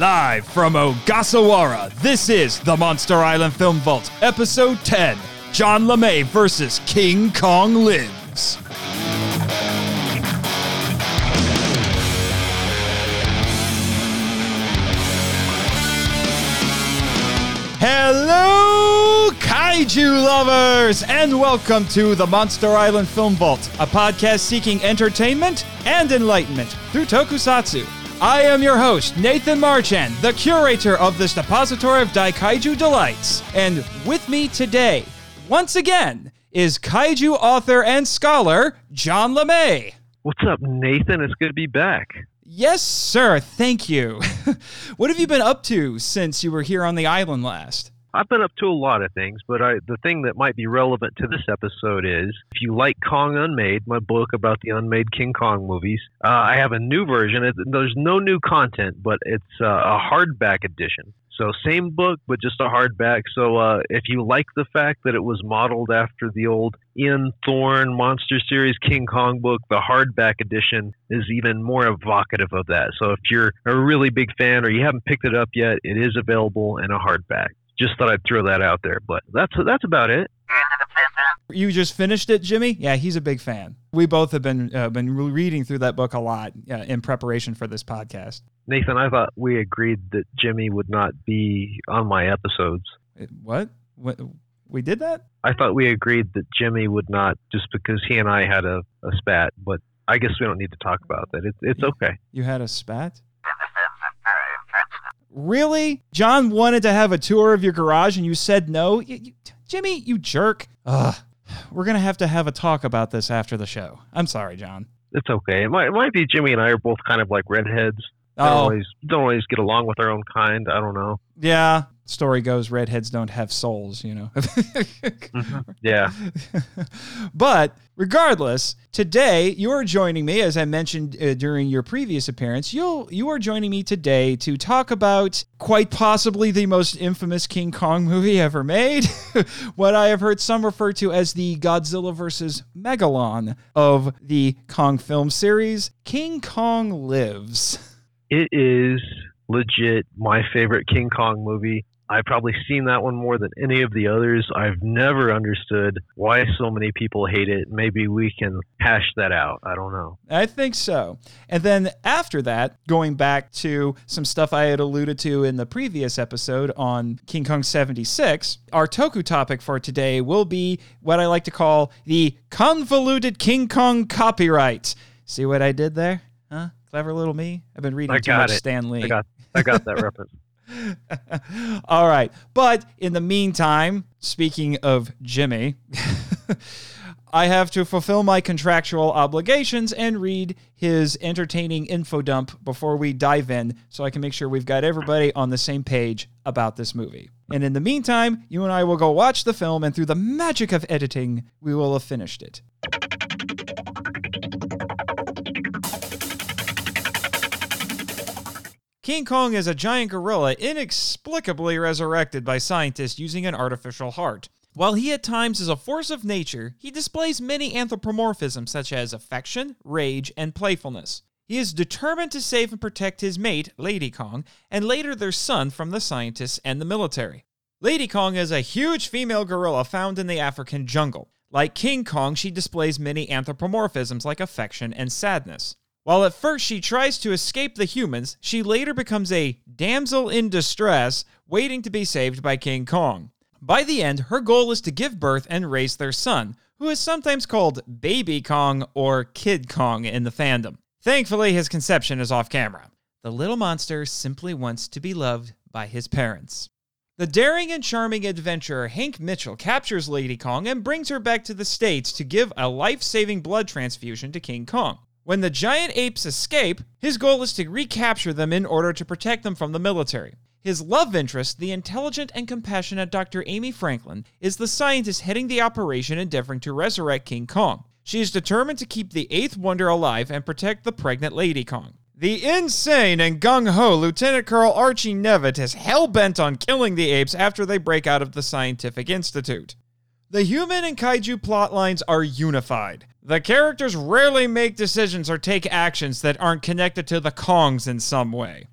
Live from Ogasawara, this is the Monster Island Film Vault, Episode 10, John LeMay versus King Kong Lives. Hello, kaiju lovers, and welcome to the Monster Island Film Vault, a podcast seeking entertainment and enlightenment through tokusatsu. I am your host, Nathan Marchand, the curator of this depository of Daikaiju delights. And with me today, once again, is kaiju author and scholar, John LeMay. What's up, Nathan? It's good to be back. Yes, sir. Thank you. What have you been up to since you were here on the island last? I've been up to a lot of things, but the thing that might be relevant to this episode is, if you like Kong Unmade, my book about the unmade King Kong movies, I have a new version. There's no new content, but it's a hardback edition. So same book, but just a hardback. So if you like the fact that it was modeled after the old Ian Thorne monster series King Kong book, the hardback edition is even more evocative of that. So if you're a really big fan or you haven't picked it up yet, it is available in a hardback. Just thought I'd throw that out there, but that's about it. You just finished it, Jimmy? Yeah, he's a big fan. We both have been reading through that book a lot in preparation for this podcast. Nathan, I thought we agreed that Jimmy would not be on my episodes. What? We did that? I thought we agreed that Jimmy would not, just because he and I had a spat, but I guess we don't need to talk about that. It's okay. You had a spat? Really? John wanted to have a tour of your garage and you said no? Jimmy, you jerk. Ugh. We're going to have a talk about this after the show. I'm sorry, John. It's okay. It might be Jimmy and I are both kind of like redheads. Oh. Don't always get along with our own kind. I don't know. Yeah. Story goes, redheads don't have souls, you know. Mm-hmm. Yeah. But regardless, today you are joining me, as I mentioned during your previous appearance, you are joining me today to talk about quite possibly the most infamous King Kong movie ever made, what I have heard some refer to as the Godzilla versus Megalon of the Kong film series, King Kong Lives. It is legit my favorite King Kong movie. I've probably seen that one more than any of the others. I've never understood why so many people hate it. Maybe we can hash that out. I don't know. I think so. And then after that, going back to some stuff I had alluded to in the previous episode on King Kong 76, our toku topic for today will be what I like to call the convoluted King Kong copyright. See what I did there? Huh? Clever little me. I've been reading too much Stan Lee. I got that reference. All right. But in the meantime, speaking of Jimmy, I have to fulfill my contractual obligations and read his entertaining info dump before we dive in so I can make sure we've got everybody on the same page about this movie. And in the meantime, you and I will go watch the film, and through the magic of editing, we will have finished it. King Kong is a giant gorilla inexplicably resurrected by scientists using an artificial heart. While he at times is a force of nature, he displays many anthropomorphisms such as affection, rage, and playfulness. He is determined to save and protect his mate, Lady Kong, and later their son from the scientists and the military. Lady Kong is a huge female gorilla found in the African jungle. Like King Kong, she displays many anthropomorphisms like affection and sadness. While at first she tries to escape the humans, she later becomes a damsel in distress, waiting to be saved by King Kong. By the end, her goal is to give birth and raise their son, who is sometimes called Baby Kong or Kid Kong in the fandom. Thankfully, his conception is off camera. The little monster simply wants to be loved by his parents. The daring and charming adventurer Hank Mitchell captures Lady Kong and brings her back to the States to give a life-saving blood transfusion to King Kong. When the giant apes escape, his goal is to recapture them in order to protect them from the military. His love interest, the intelligent and compassionate Dr. Amy Franklin, is the scientist heading the operation endeavoring to resurrect King Kong. She is determined to keep the eighth wonder alive and protect the pregnant Lady Kong. The insane and gung-ho Lieutenant Colonel Archie Nevitt is hell-bent on killing the apes after they break out of the scientific institute. The human and kaiju plotlines are unified. The characters rarely make decisions or take actions that aren't connected to the Kongs in some way.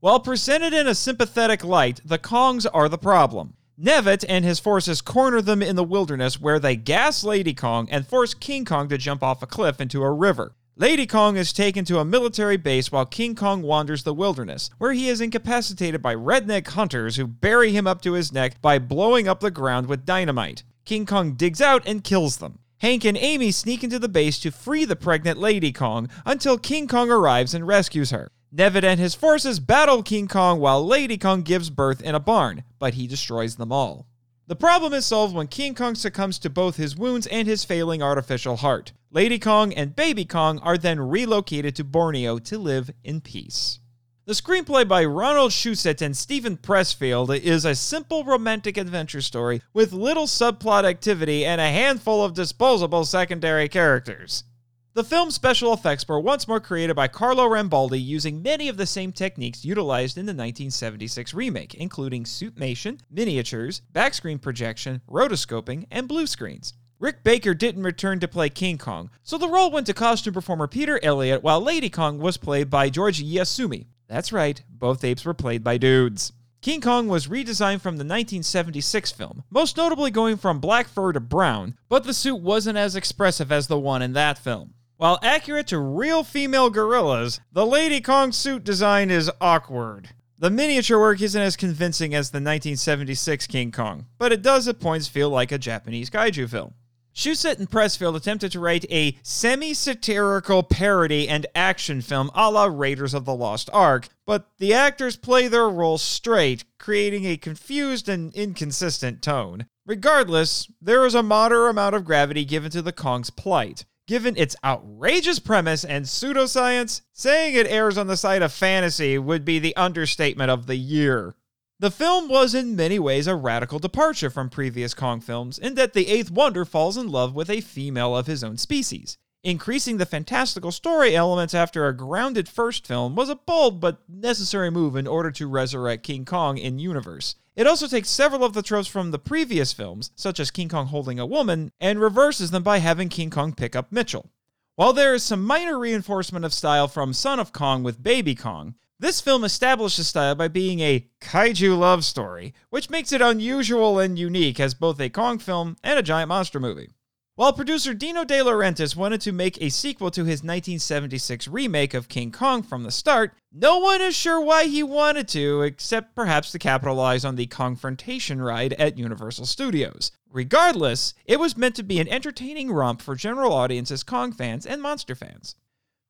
While presented in a sympathetic light, the Kongs are the problem. Nevitt and his forces corner them in the wilderness where they gas Lady Kong and force King Kong to jump off a cliff into a river. Lady Kong is taken to a military base while King Kong wanders the wilderness, where he is incapacitated by redneck hunters who bury him up to his neck by blowing up the ground with dynamite. King Kong digs out and kills them. Hank and Amy sneak into the base to free the pregnant Lady Kong until King Kong arrives and rescues her. Nevitt and his forces battle King Kong while Lady Kong gives birth in a barn, but he destroys them all. The problem is solved when King Kong succumbs to both his wounds and his failing artificial heart. Lady Kong and Baby Kong are then relocated to Borneo to live in peace. The screenplay by Ronald Shusett and Stephen Pressfield is a simple romantic adventure story with little subplot activity and a handful of disposable secondary characters. The film's special effects were once more created by Carlo Rambaldi using many of the same techniques utilized in the 1976 remake, including suitmation, miniatures, backscreen projection, rotoscoping, and blue screens. Rick Baker didn't return to play King Kong, so the role went to costume performer Peter Elliott while Lady Kong was played by George Yasumi. That's right, both apes were played by dudes. King Kong was redesigned from the 1976 film, most notably going from black fur to brown, but the suit wasn't as expressive as the one in that film. While accurate to real female gorillas, the Lady Kong suit design is awkward. The miniature work isn't as convincing as the 1976 King Kong, but it does at points feel like a Japanese kaiju film. Shusett and Pressfield attempted to write a semi-satirical parody and action film a la Raiders of the Lost Ark, but the actors play their roles straight, creating a confused and inconsistent tone. Regardless, there is a moderate amount of gravity given to the Kong's plight. Given its outrageous premise and pseudoscience, saying it errs on the side of fantasy would be the understatement of the year. The film was in many ways a radical departure from previous Kong films in that the Eighth Wonder falls in love with a female of his own species. Increasing the fantastical story elements after a grounded first film was a bold but necessary move in order to resurrect King Kong in universe. It also takes several of the tropes from the previous films, such as King Kong holding a woman, and reverses them by having King Kong pick up Mitchell. While there is some minor reinforcement of style from Son of Kong with Baby Kong, this film establishes style by being a kaiju love story, which makes it unusual and unique as both a Kong film and a giant monster movie. While producer Dino De Laurentiis wanted to make a sequel to his 1976 remake of King Kong from the start, no one is sure why he wanted to, except perhaps to capitalize on the confrontation ride at Universal Studios. Regardless, it was meant to be an entertaining romp for general audiences, Kong fans, and monster fans.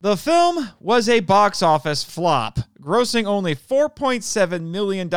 The film was a box office flop, grossing only $4.7 million,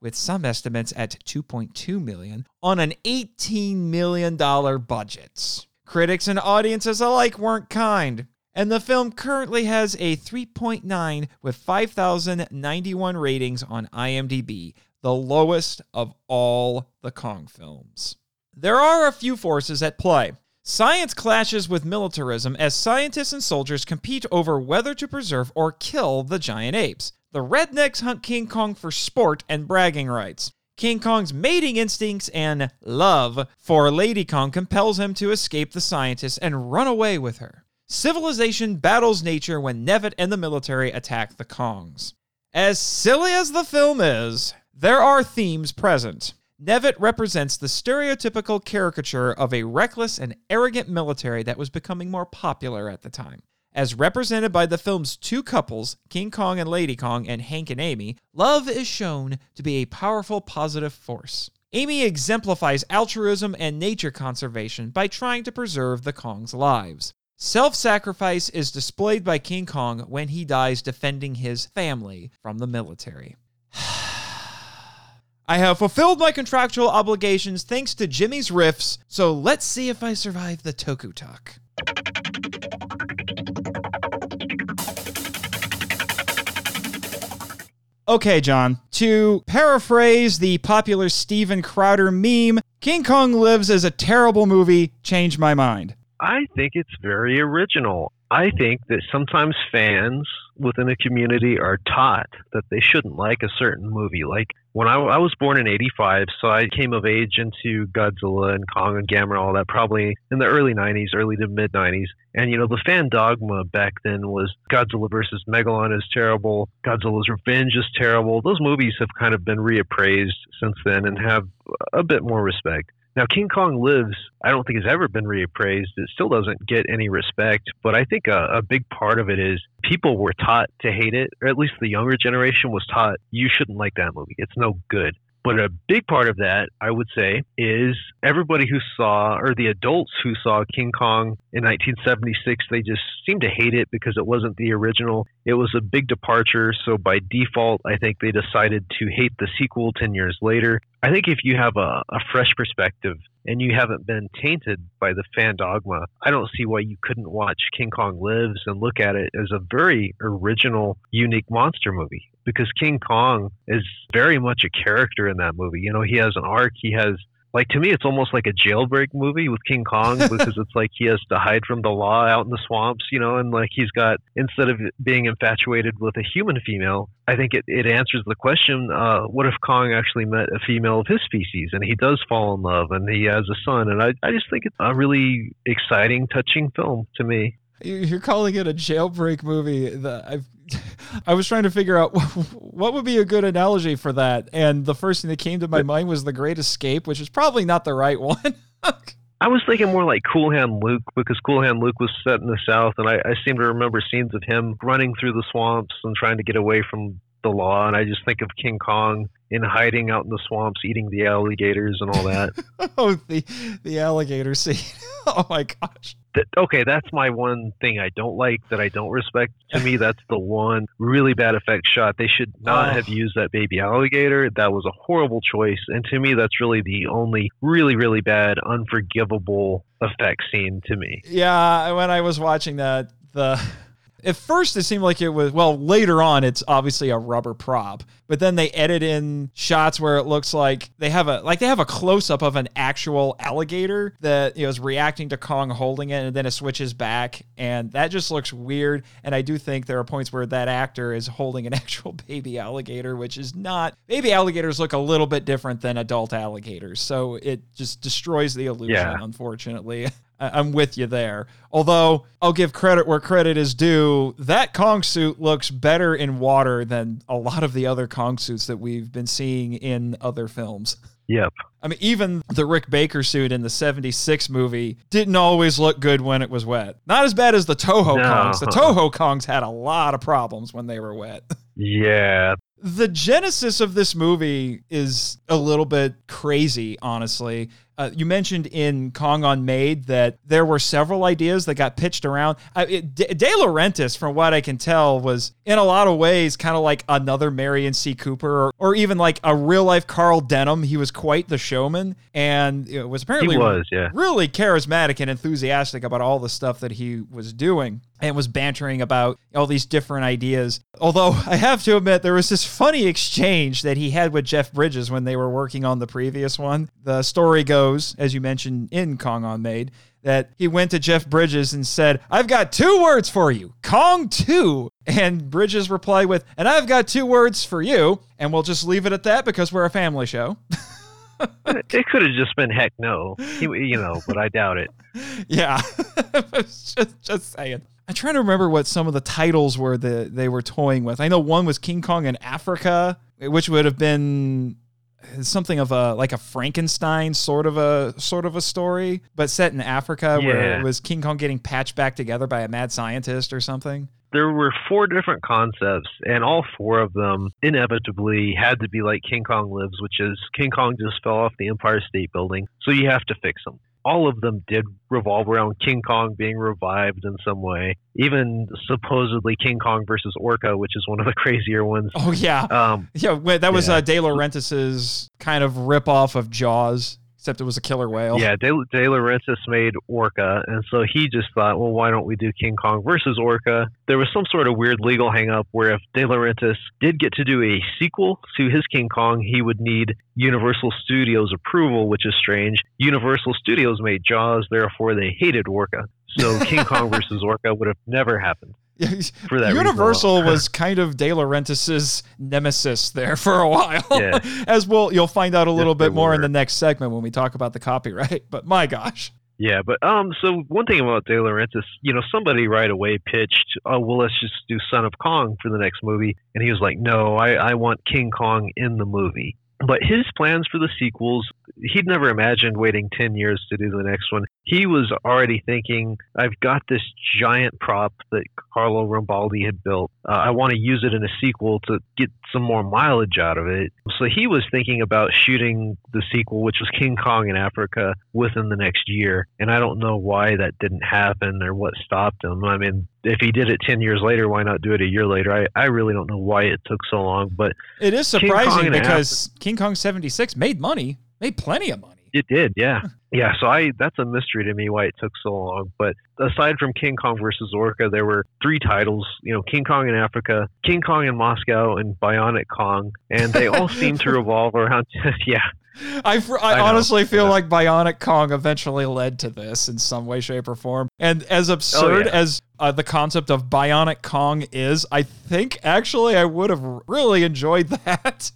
with some estimates at $2.2 million, on an $18 million budget. Critics and audiences alike weren't kind, and the film currently has a 3.9 with 5,091 ratings on IMDb, the lowest of all the Kong films. There are a few forces at play. Science clashes with militarism as scientists and soldiers compete over whether to preserve or kill the giant apes. The rednecks hunt King Kong for sport and bragging rights. King Kong's mating instincts and love for Lady Kong compels him to escape the scientists and run away with her. Civilization battles nature when Nevitt and the military attack the Kongs. As silly as the film is, there are themes present. Nevitt represents the stereotypical caricature of a reckless and arrogant military that was becoming more popular at the time. As represented by the film's two couples, King Kong and Lady Kong and Hank and Amy, love is shown to be a powerful positive force. Amy exemplifies altruism and nature conservation by trying to preserve the Kong's lives. Self-sacrifice is displayed by King Kong when he dies defending his family from the military. I have fulfilled my contractual obligations thanks to Jimmy's riffs, so let's see if I survive the Toku Talk. Okay, John, to paraphrase the popular Steven Crowder meme, King Kong Lives is a terrible movie, change my mind. I think it's very original. I think that sometimes fans within a community are taught that they shouldn't like a certain movie. Like when I was born in 85, so I came of age into Godzilla and Kong and Gamera, all that, probably in the early 90s, early to mid 90s. And, you know, the fan dogma back then was Godzilla versus Megalon is terrible. Godzilla's Revenge is terrible. Those movies have kind of been reappraised since then and have a bit more respect. Now, King Kong Lives, I don't think has ever been reappraised. It still doesn't get any respect, but I think a big part of it is people were taught to hate it, or at least the younger generation was taught, you shouldn't like that movie. It's no good. But a big part of that, I would say, is everybody who saw, or the adults who saw King Kong in 1976, they just seemed to hate it because it wasn't the original. It was a big departure, so by default, I think they decided to hate the sequel 10 years later. I think if you have a fresh perspective and you haven't been tainted by the fan dogma, I don't see why you couldn't watch King Kong Lives and look at it as a very original, unique monster movie. Because King Kong is very much a character in that movie. You know, he has an arc. He has, like, to me, it's almost like a jailbreak movie with King Kong because it's like he has to hide from the law out in the swamps, you know, and like he's got, instead of being infatuated with a human female, I think it answers the question, what if Kong actually met a female of his species and he does fall in love and he has a son? And I just think it's a really exciting, touching film to me. You're calling it a jailbreak movie. I was trying to figure out what would be a good analogy for that. And the first thing that came to my mind was The Great Escape, which is probably not the right one. I was thinking more like Cool Hand Luke, because Cool Hand Luke was set in the South. And I seem to remember scenes of him running through the swamps and trying to get away from the law. And I just think of King Kong in hiding out in the swamps, eating the alligators and all that. Oh, the alligator scene. Oh, my gosh. Okay, that's my one thing I don't like, that I don't respect. To me, that's the one really bad effect shot. They should not have used that baby alligator. That was a horrible choice. And to me, that's really the only really, really bad, unforgivable effect scene to me. Yeah, when I was watching that, at first it seemed like it was, well, later on it's obviously a rubber prop, but then they edit in shots where it looks like they have a close up of an actual alligator that, you know, is reacting to Kong holding it, and then it switches back, and that just looks weird. And I do think there are points where that actor is holding an actual baby alligator, which is not, baby alligators look a little bit different than adult alligators. So it just destroys the illusion, Unfortunately. I'm with you there. Although I'll give credit where credit is due. That Kong suit looks better in water than a lot of the other Kong suits that we've been seeing in other films. Yep. I mean, even the Rick Baker suit in the 76 movie didn't always look good when it was wet. Not as bad as the Toho Kongs. The Toho Kongs had a lot of problems when they were wet. Yeah. The genesis of this movie is a little bit crazy, honestly. You mentioned in Kong Unmade that there were several ideas that got pitched around. De Laurentiis, from what I can tell, was in a lot of ways kind of like another Marion C. Cooper or even like a real-life Carl Denham. He was quite the showman, and it was apparently really charismatic and enthusiastic about all the stuff that he was doing and was bantering about all these different ideas. Although I have to admit, there was this funny exchange that he had with Jeff Bridges when they were working on the previous one. The story goes, as you mentioned in Kong Unmade, that he went to Jeff Bridges and said, "I've got two words for you, Kong 2." And Bridges replied with, "And I've got two words for you." And we'll just leave it at that because we're a family show. It could have just been heck no, you know, but I doubt it. Yeah, just saying. I'm trying to remember what some of the titles were that they were toying with. I know one was King Kong in Africa, which would have been something of a Frankenstein sort of a story, but set in Africa, where it was King Kong getting patched back together by a mad scientist or something. There were four different concepts, and all four of them inevitably had to be like King Kong Lives, which is King Kong just fell off the Empire State Building, so you have to fix him. All of them did revolve around King Kong being revived in some way. Even supposedly King Kong versus Orca, which is one of the crazier ones. Oh, yeah. That was De Laurentiis' kind of ripoff of Jaws. Except it was a killer whale. Yeah, De Laurentiis made Orca, and so he just thought, well, why don't we do King Kong versus Orca? There was some sort of weird legal hang-up where if De Laurentiis did get to do a sequel to his King Kong, he would need Universal Studios approval, which is strange. Universal Studios made Jaws, therefore they hated Orca. So King Kong versus Orca would have never happened. For that Universal was kind of De Laurentiis' nemesis there for a while, yeah. As you'll find out a little bit more in the next segment when we talk about the copyright. But my gosh, yeah. But so one thing about De Laurentiis, somebody right away pitched, oh well, let's just do Son of Kong for the next movie, and he was like, no, I want King Kong in the movie. But his plans for the sequels, he'd never imagined waiting 10 years to do the next one. He was already thinking, I've got this giant prop that Carlo Rambaldi had built. I want to use it in a sequel to get some more mileage out of it. So he was thinking about shooting the sequel, which was King Kong in Africa, within the next year. And I don't know why that didn't happen or what stopped him. I mean, if he did it 10 years later, why not do it a year later? I really don't know why it took so long. But it is surprising because King Kong 76 made money, made plenty of money. It did, yeah. Yeah, so that's a mystery to me why it took so long. But aside from King Kong versus Orca, there were three titles, King Kong in Africa, King Kong in Moscow, and Bionic Kong. And they all seem to revolve around, yeah. I honestly feel like Bionic Kong eventually led to this in some way, shape, or form. And as absurd as the concept of Bionic Kong is, I think actually I would have really enjoyed that.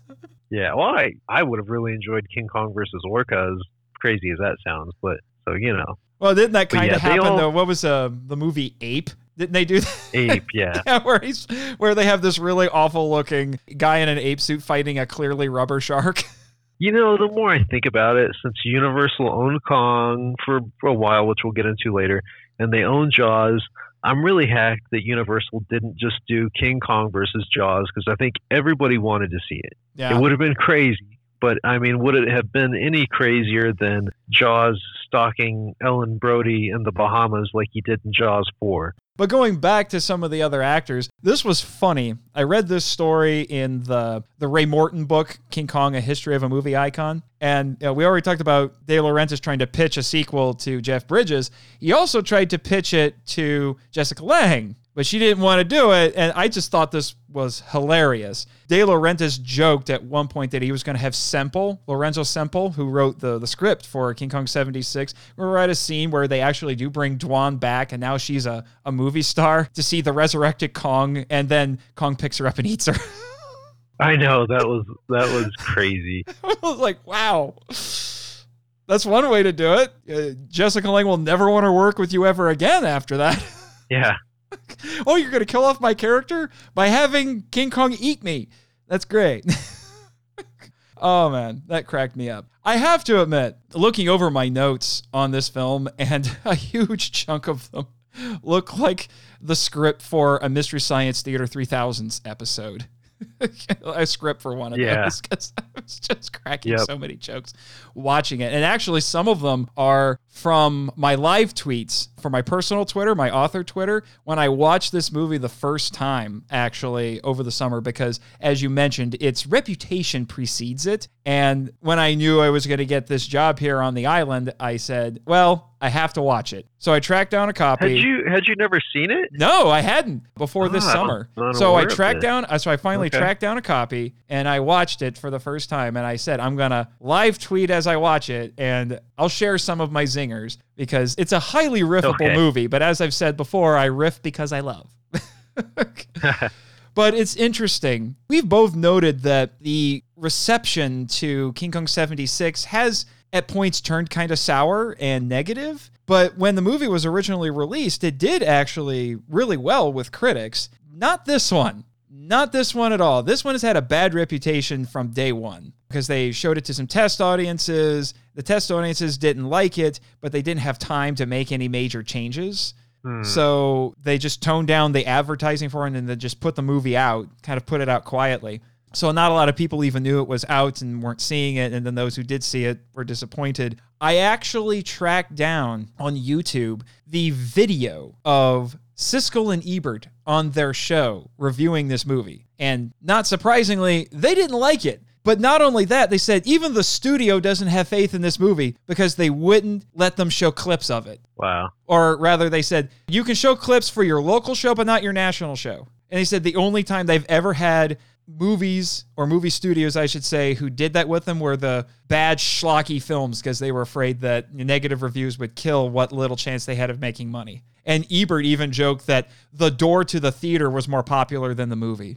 Yeah, well, I would have really enjoyed King Kong versus Orca, as crazy as that sounds, but so. Well, didn't that kind of happen though? What was the movie Ape? Didn't they do that? Ape, yeah. Yeah, where they have this really awful looking guy in an ape suit fighting a clearly rubber shark. The more I think about it, since Universal owned Kong for a while, which we'll get into later, and they own Jaws, I'm really hacked that Universal didn't just do King Kong versus Jaws, because I think everybody wanted to see it. Yeah. It would have been crazy, but I mean, would it have been any crazier than Jaws stalking Ellen Brody in the Bahamas like he did in Jaws 4? But going back to some of the other actors, this was funny. I read this story in the Ray Morton book, King Kong, A History of a Movie Icon. And we already talked about De Laurentiis trying to pitch a sequel to Jeff Bridges. He also tried to pitch it to Jessica Lange, but she didn't want to do it. And I just thought this was hilarious. De Laurentiis joked at one point that he was going to have Lorenzo Semple, who wrote the script for King Kong 76, write a scene where they actually do bring Dwan back, and now she's a movie star, to see the resurrected Kong, and then Kong picks her up and eats her. I know, that was crazy. I was like, wow. That's one way to do it. Jessica Lange will never want to work with you ever again after that. Yeah. Oh, you're going to kill off my character by having King Kong eat me. That's great. Oh, man, that cracked me up. I have to admit, looking over my notes on this film, and a huge chunk of them look like the script for a Mystery Science Theater 3000's episode. A script for one of those, because I was just cracking so many jokes watching it. And actually, some of them are from my live tweets, for my personal Twitter, my author Twitter, when I watched this movie the first time, actually, over the summer, because, as you mentioned, its reputation precedes it. And when I knew I was going to get this job here on the island, I said, well, I have to watch it. So I tracked down a copy. Had you never seen it? No, I hadn't before this summer. So I finally tracked down a copy, and I watched it for the first time. And I said, I'm going to live tweet as I watch it, and I'll share some of my zingers, because it's a highly riffable movie. But as I've said before, I riff because I love. But it's interesting. We've both noted that the reception to King Kong 76 has at points turned kind of sour and negative. But when the movie was originally released, it did actually really well with critics. Not this one. Not this one at all. This one has had a bad reputation from day one, because they showed it to some test audiences. The test audiences didn't like it, but they didn't have time to make any major changes. So they just toned down the advertising for it, and then just put the movie out, kind of put it out quietly. So not a lot of people even knew it was out and weren't seeing it. And then those who did see it were disappointed. I actually tracked down on YouTube the video of Siskel and Ebert on their show reviewing this movie. And not surprisingly, they didn't like it. But not only that, they said even the studio doesn't have faith in this movie because they wouldn't let them show clips of it. Wow. Or rather, they said, you can show clips for your local show, but not your national show. And they said the only time they've ever had movies or movie studios, I should say, who did that with them were the bad schlocky films because they were afraid that negative reviews would kill what little chance they had of making money. And Ebert even joked that the door to the theater was more popular than the movie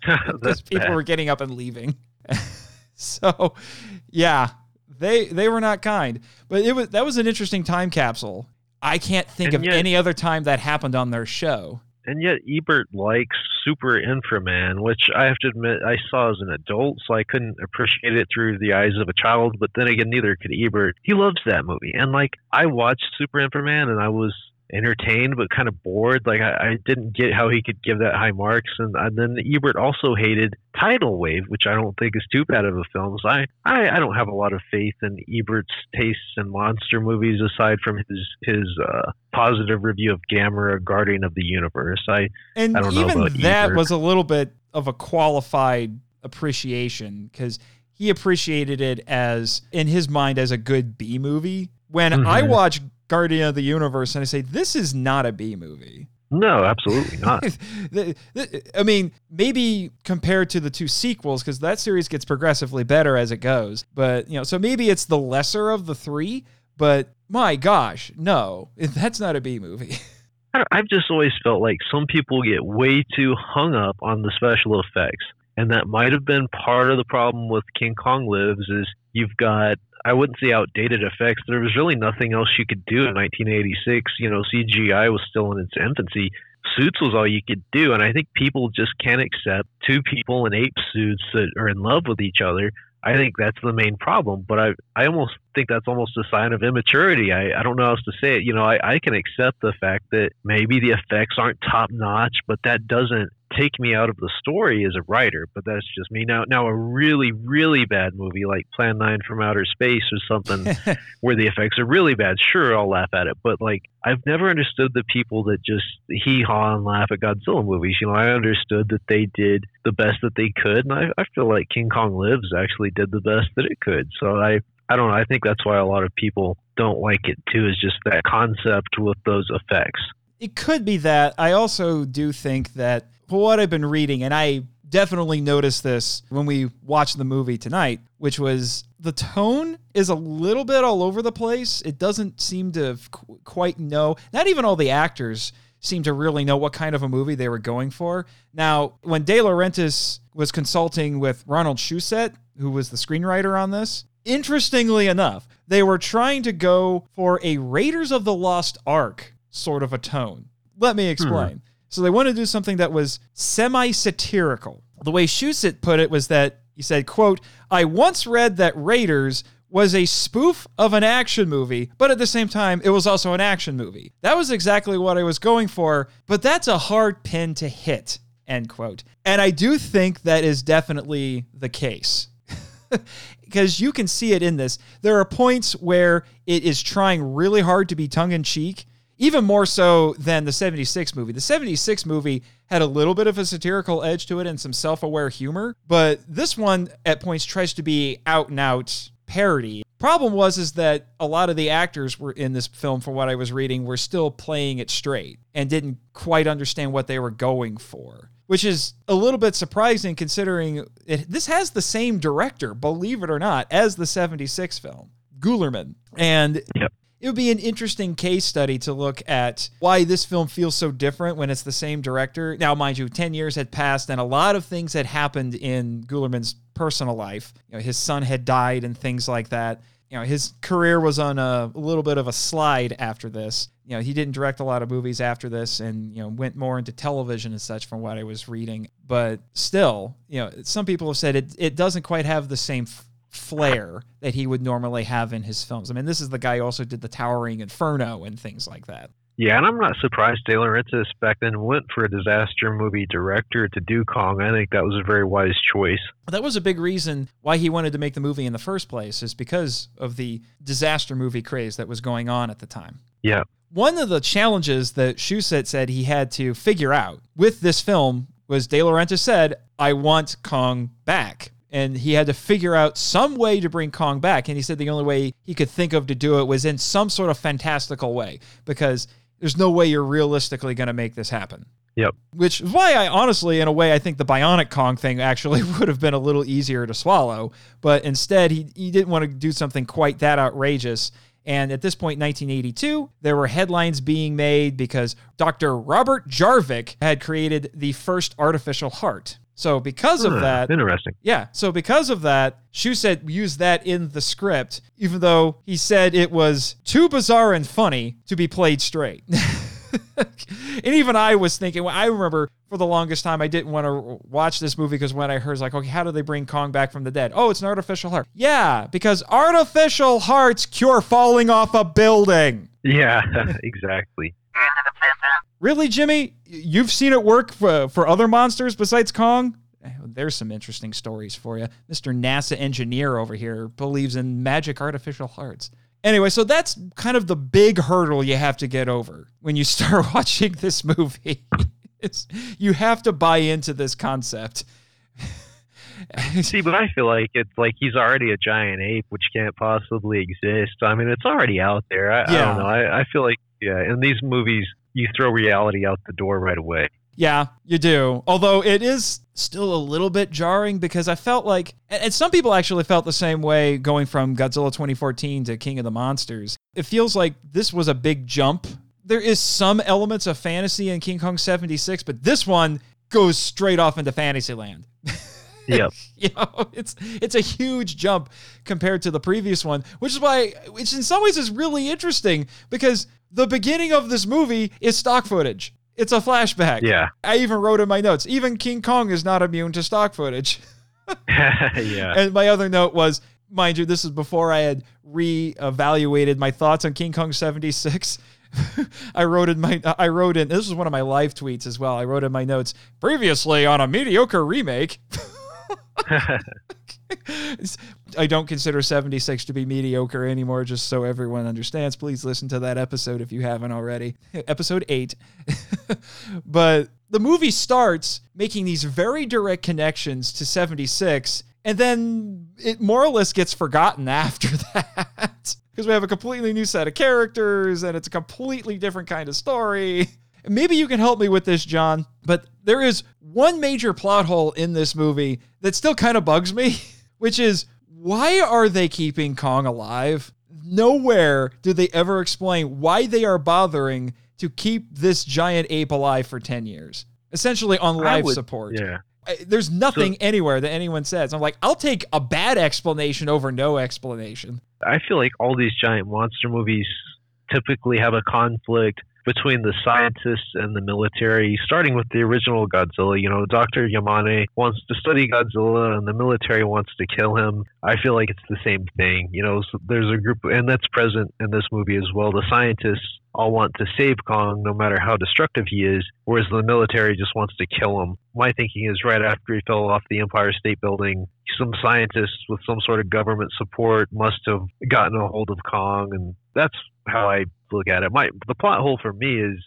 because people were getting up and leaving. So, yeah, they were not kind. But that was an interesting time capsule. I can't think of any other time that happened on their show. And yet Ebert likes Super Inframan, which I have to admit I saw as an adult, so I couldn't appreciate it through the eyes of a child. But then again, neither could Ebert. He loves that movie. And, like, I watched Super Inframan, and I was entertained but kind of bored. Like, I didn't get how he could give that high marks. And then Ebert also hated Tidal Wave, which I don't think is too bad of a film. So I don't have a lot of faith in Ebert's tastes in monster movies aside from his positive review of Gamera Guardian of the Universe. I don't know about Ebert. And even that was a little bit of a qualified appreciation because he appreciated it as, in his mind, as a good B movie. When I watched Guardian of the Universe and I say, this is not a B movie. No, absolutely not. I mean, maybe compared to the two sequels, because that series gets progressively better as it goes. But, you know, so maybe it's the lesser of the three, but my gosh, no, that's not a B movie. I've just always felt like some people get way too hung up on the special effects. And that might have been part of the problem with King Kong Lives is you've got, I wouldn't say outdated effects. There was really nothing else you could do in 1986. You know, CGI was still in its infancy. Suits was all you could do. And I think people just can't accept two people in ape suits that are in love with each other. I think that's the main problem. But I almost think that's almost a sign of immaturity. I don't know how else to say it. You know, I can accept the fact that maybe the effects aren't top notch, but that doesn't take me out of the story as a writer, but that's just me. Now a really, really bad movie like Plan 9 from Outer Space or something where the effects are really bad, sure, I'll laugh at it. But, like, I've never understood the people that just hee-haw and laugh at Godzilla movies. You know, I understood that they did the best that they could, and I feel like King Kong Lives actually did the best that it could. So I don't know. I think that's why a lot of people don't like it, too, is just that concept with those effects. It could be that. I also do think that what I've been reading, and I definitely noticed this when we watched the movie tonight, which was the tone is a little bit all over the place. It doesn't seem to quite know. Not even all the actors seem to really know what kind of a movie they were going for. Now, when De Laurentiis was consulting with Ronald Shusett, who was the screenwriter on this, interestingly enough, they were trying to go for a Raiders of the Lost Ark sort of a tone. Let me explain. So they wanted to do something that was semi-satirical. The way Shusett put it was that he said, quote, I once read that Raiders was a spoof of an action movie, but at the same time, it was also an action movie. That was exactly what I was going for, but that's a hard pin to hit, end quote. And I do think that is definitely the case. Because you can see it in this. There are points where it is trying really hard to be tongue-in-cheek, even more so than the 76 movie. The 76 movie had a little bit of a satirical edge to it and some self-aware humor, but this one at points tries to be out-and-out parody. Problem was that a lot of the actors were in this film, from what I was reading, were still playing it straight and didn't quite understand what they were going for, which is a little bit surprising considering this has the same director, believe it or not, as the 76 film, Guillermin. And yep. It would be an interesting case study to look at why this film feels so different when it's the same director. Now, mind you, 10 years had passed and a lot of things had happened in Guillermin's personal life. You know, his son had died and things like that. You know, his career was on a little bit of a slide after this. You know, he didn't direct a lot of movies after this and, you know, went more into television and such from what I was reading. But still, you know, some people have said it doesn't quite have the same flair that he would normally have in his films. I mean, this is the guy who also did the Towering Inferno and things like that. Yeah, and I'm not surprised De Laurentiis back then went for a disaster movie director to do Kong. I think that was a very wise choice. That was a big reason why he wanted to make the movie in the first place, is because of the disaster movie craze that was going on at the time. Yeah. One of the challenges that Shusett said he had to figure out with this film was De Laurentiis said, I want Kong back. and he had to figure out some way to bring Kong back. And he said the only way he could think of to do it was in some sort of fantastical way, because there's no way you're realistically going to make this happen. Yep. Which is why I honestly, in a way, I think the Bionic Kong thing actually would have been a little easier to swallow. But instead, he didn't want to do something quite that outrageous. And at this point, 1982, there were headlines being made because Dr. Robert Jarvik had created the first artificial heart. So because of that... Interesting. Yeah. So because of that, Shue said, use that in the script, even though he said it was too bizarre and funny to be played straight. And even I was thinking, well, I remember for the longest time, I didn't want to watch this movie because when I heard, like, okay, how do they bring Kong back from the dead? Oh, it's an artificial heart. Yeah, because artificial hearts cure falling off a building. Yeah, exactly. Really, Jimmy? You've seen it work for other monsters besides Kong? There's some interesting stories for you. Mr. NASA engineer over here believes in magic artificial hearts. Anyway, so that's kind of the big hurdle you have to get over when you start watching this movie. You have to buy into this concept. See, but I feel like it's like he's already a giant ape, which can't possibly exist. I mean, it's already out there. I don't know. I feel like, in these movies, you throw reality out the door right away. Yeah, you do. Although it is still a little bit jarring because I felt like, and some people actually felt the same way going from Godzilla 2014 to King of the Monsters. It feels like this was a big jump. There is some elements of fantasy in King Kong 76, but this one goes straight off into Fantasyland. Yep. It's a huge jump compared to the previous one, which is why, which in some ways is really interesting because the beginning of this movie is stock footage. It's a flashback. Yeah. I even wrote in my notes, even King Kong is not immune to stock footage. Yeah. And my other note was, mind you, this is before I had reevaluated my thoughts on King Kong 76. I wrote in, this is one of my live tweets as well. I wrote in my notes, previously on a mediocre remake. I don't consider 76 to be mediocre anymore, just so everyone understands. Please listen to that episode if you haven't already. Episode 8. But the movie starts making these very direct connections to 76, and then it more or less gets forgotten after that. Because we have a completely new set of characters, and it's a completely different kind of story. Maybe you can help me with this, John, but there is one major plot hole in this movie that still kind of bugs me, which is, why are they keeping Kong alive? Nowhere do they ever explain why they are bothering to keep this giant ape alive for 10 years, essentially on life support. Yeah. There's nothing anywhere that anyone says. I'm like, I'll take a bad explanation over no explanation. I feel like all these giant monster movies typically have a conflict between the scientists and the military, starting with the original Godzilla. Dr. Yamane wants to study Godzilla and the military wants to kill him. I feel like it's the same thing. So there's a group, and that's present in this movie as well. The scientists all want to save Kong no matter how destructive he is, whereas the military just wants to kill him. My thinking is right after he fell off the Empire State Building, some scientists with some sort of government support must have gotten a hold of Kong, and that's how I look at it. The plot hole for me is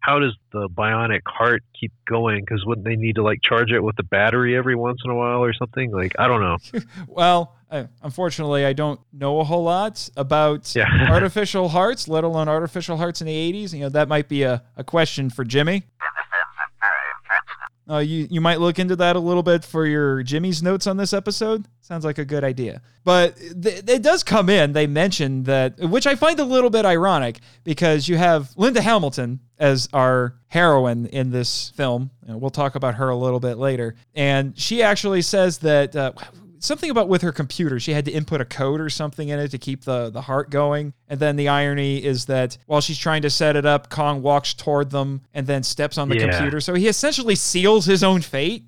how does the bionic heart keep going? Because wouldn't they need to charge it with a battery every once in a while or something? I don't know. Well, unfortunately, I don't know a whole lot about artificial hearts, let alone artificial hearts in the 80s. That might be a question for Jimmy. You might look into that a little bit for your Jimmy's notes on this episode. Sounds like a good idea. But it does come in. They mentioned that, which I find a little bit ironic, because you have Linda Hamilton as our heroine in this film. And we'll talk about her a little bit later. And she actually says that something about with her computer, she had to input a code or something in it to keep the heart going. And then the irony is that while she's trying to set it up, Kong walks toward them and then steps on the computer. So he essentially seals his own fate.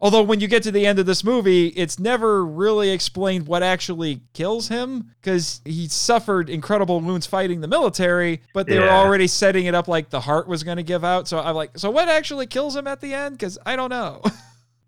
Although when you get to the end of this movie, it's never really explained what actually kills him, because he suffered incredible wounds fighting the military, but they were already setting it up like the heart was going to give out. So I'm like, so what actually kills him at the end? Because I don't know.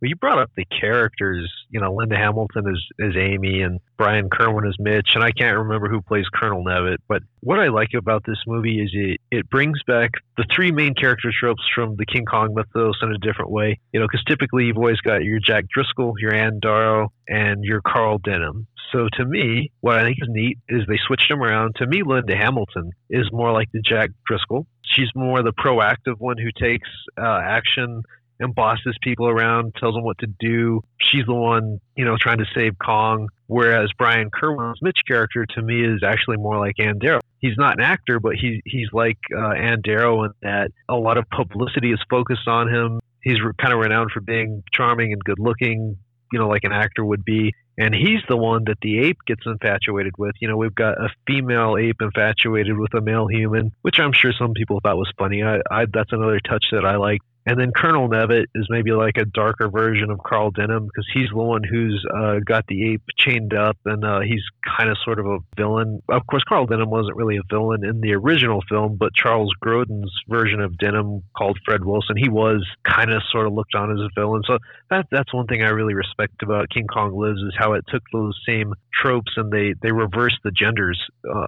Well, you brought up the characters, you know, Linda Hamilton is Amy and Brian Kerwin is Mitch, and I can't remember who plays Colonel Nevitt, but what I like about this movie is it brings back the three main character tropes from the King Kong mythos in a different way, you know, because typically you've always got your Jack Driscoll, your Ann Darrow, and your Carl Denham. So to me, what I think is neat is they switched them around. To me, Linda Hamilton is more like the Jack Driscoll. She's more the proactive one who takes action and bosses people around, tells them what to do. She's the one, you know, trying to save Kong. Whereas Brian Kerwin's Mitch character to me is actually more like Ann Darrow. He's not an actor, but he's like Ann Darrow in that a lot of publicity is focused on him. He's kind of renowned for being charming and good looking, you know, like an actor would be. And he's the one that the ape gets infatuated with. You know, we've got a female ape infatuated with a male human, which I'm sure some people thought was funny. That's another touch that I like. And then Colonel Nevitt is maybe like a darker version of Carl Denham because he's the one who's got the ape chained up, and he's kind of sort of a villain. Of course, Carl Denham wasn't really a villain in the original film, but Charles Grodin's version of Denham called Fred Wilson, he was kind of sort of looked on as a villain. So that's one thing I really respect about King Kong Lives is how it took those same tropes and they reversed the genders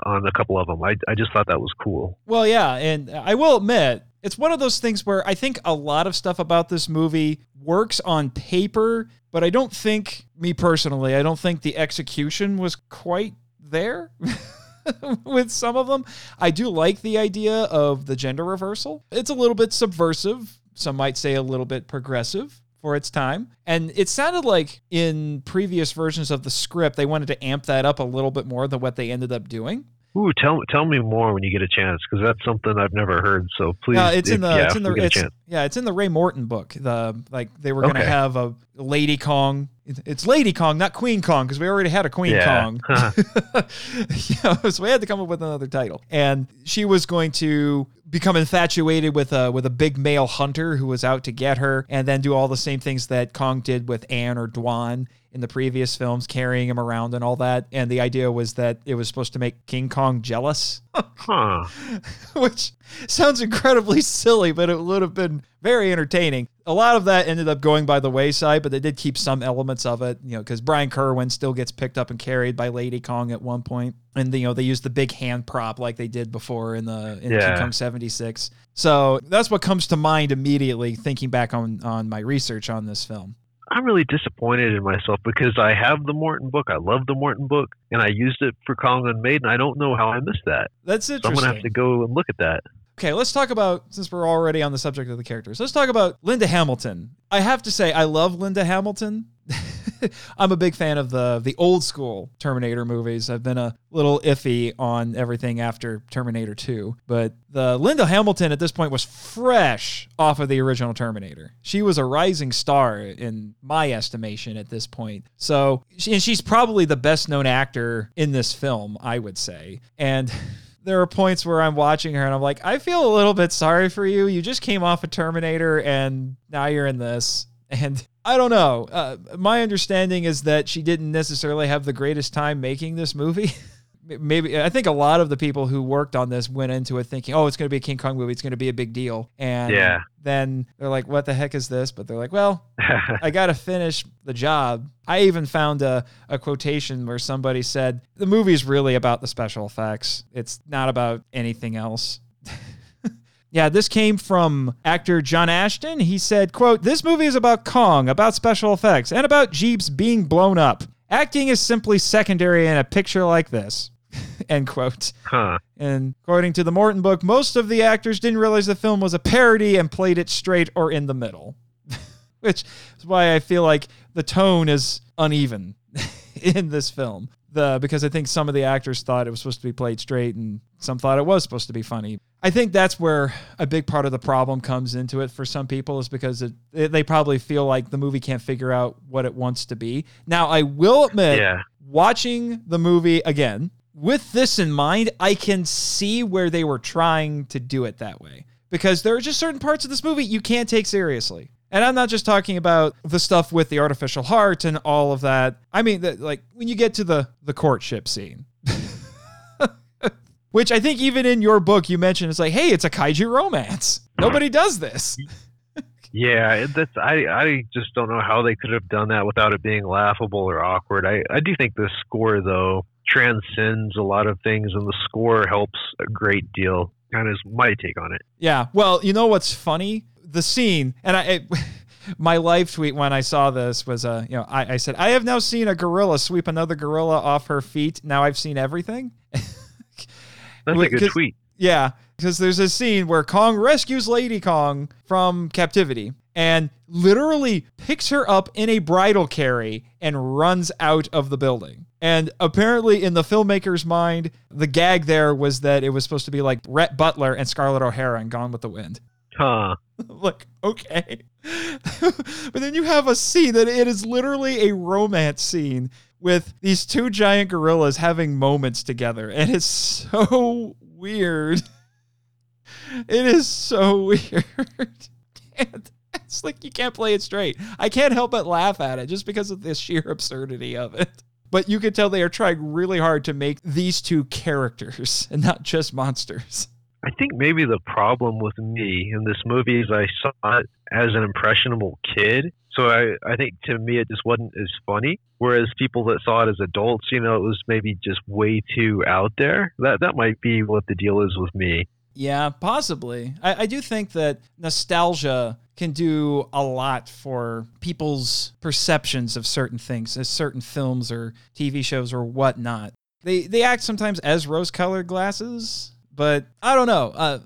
on a couple of them. I just thought that was cool. Well, yeah, and I will admit, it's one of those things where I think a lot of stuff about this movie works on paper, but I don't think, me personally, I don't think the execution was quite there with some of them. I do like the idea of the gender reversal. It's a little bit subversive. Some might say a little bit progressive for its time. And it sounded like in previous versions of the script, they wanted to amp that up a little bit more than what they ended up doing. Ooh, tell me more when you get a chance, because that's something I've never heard. So please, it's in the Ray Morton book. They were going to have a Lady Kong. It's Lady Kong, not Queen Kong, because we already had a Queen Kong. You know, so we had to come up with another title, and she was going to become infatuated with a big male hunter who was out to get her, and then do all the same things that Kong did with Anne or Dwan in the previous films, carrying him around and all that. And the idea was that it was supposed to make King Kong jealous, which sounds incredibly silly, but it would have been very entertaining. A lot of that ended up going by the wayside, but they did keep some elements of it, you know, because Brian Kerwin still gets picked up and carried by Lady Kong at one point. And, you know, they used the big hand prop like they did before in King Kong 76. So that's what comes to mind immediately thinking back on my research on this film. I'm really disappointed in myself because I have the Morton book. I love the Morton book, and I used it for Kong Unmade, and I don't know how I missed that. That's interesting. So I'm going to have to go and look at that. Okay, let's talk about, since we're already on the subject of the characters, let's talk about Linda Hamilton. I have to say, I love Linda Hamilton. I'm a big fan of the old school Terminator movies. I've been a little iffy on everything after Terminator 2, but the Linda Hamilton at this point was fresh off of the original Terminator. She was a rising star in my estimation at this point. So, she's probably the best known actor in this film, I would say. And there are points where I'm watching her and I'm like, I feel a little bit sorry for you. You just came off of Terminator and now you're in this. And I don't know. My understanding is that she didn't necessarily have the greatest time making this movie. Maybe I think a lot of the people who worked on this went into it thinking, oh, it's going to be a King Kong movie. It's going to be a big deal. And then they're like, what the heck is this? But they're like, well, I got to finish the job. I even found a quotation where somebody said, the movie is really about the special effects. It's not about anything else. Yeah, this came from actor John Ashton. He said, quote, this movie is about Kong, about special effects, and about Jeeps being blown up. Acting is simply secondary in a picture like this, end quote. And according to the Morton book, most of the actors didn't realize the film was a parody and played it straight or in the middle, which is why I feel like the tone is uneven in this film. Because I think some of the actors thought it was supposed to be played straight and some thought it was supposed to be funny. I think that's where a big part of the problem comes into it for some people is because they probably feel like the movie can't figure out what it wants to be. Now, I will admit, watching the movie again, with this in mind, I can see where they were trying to do it that way. Because there are just certain parts of this movie you can't take seriously. And I'm not just talking about the stuff with the artificial heart and all of that. I mean, like when you get to the courtship scene, which I think even in your book you mentioned, it's like, hey, it's a kaiju romance. Nobody does this. Yeah, that's I just don't know how they could have done that without it being laughable or awkward. I do think the score, though, transcends a lot of things, and the score helps a great deal. Kind of is my take on it. Yeah, well, you know what's funny? The scene, and my live tweet when I saw this was, I said, I have now seen a gorilla sweep another gorilla off her feet. Now I've seen everything. That's a good tweet. Yeah, because there's a scene where Kong rescues Lady Kong from captivity and literally picks her up in a bridal carry and runs out of the building. And apparently in the filmmaker's mind, the gag there was that it was supposed to be like Rhett Butler and Scarlett O'Hara and Gone with the Wind. Huh. Like, okay. But then you have a scene that it is literally a romance scene with these two giant gorillas having moments together. And it's so weird. It is so weird. And it's like, you can't play it straight. I can't help but laugh at it just because of the sheer absurdity of it. But you can tell they are trying really hard to make these two characters and not just monsters. I think maybe the problem with me in this movie is I saw it as an impressionable kid. So I think to me it just wasn't as funny. Whereas people that saw it as adults, it was maybe just way too out there. That might be what the deal is with me. Yeah, possibly. I do think that nostalgia can do a lot for people's perceptions of certain things, as certain films or TV shows or whatnot. They act sometimes as rose-colored glasses. But I don't know.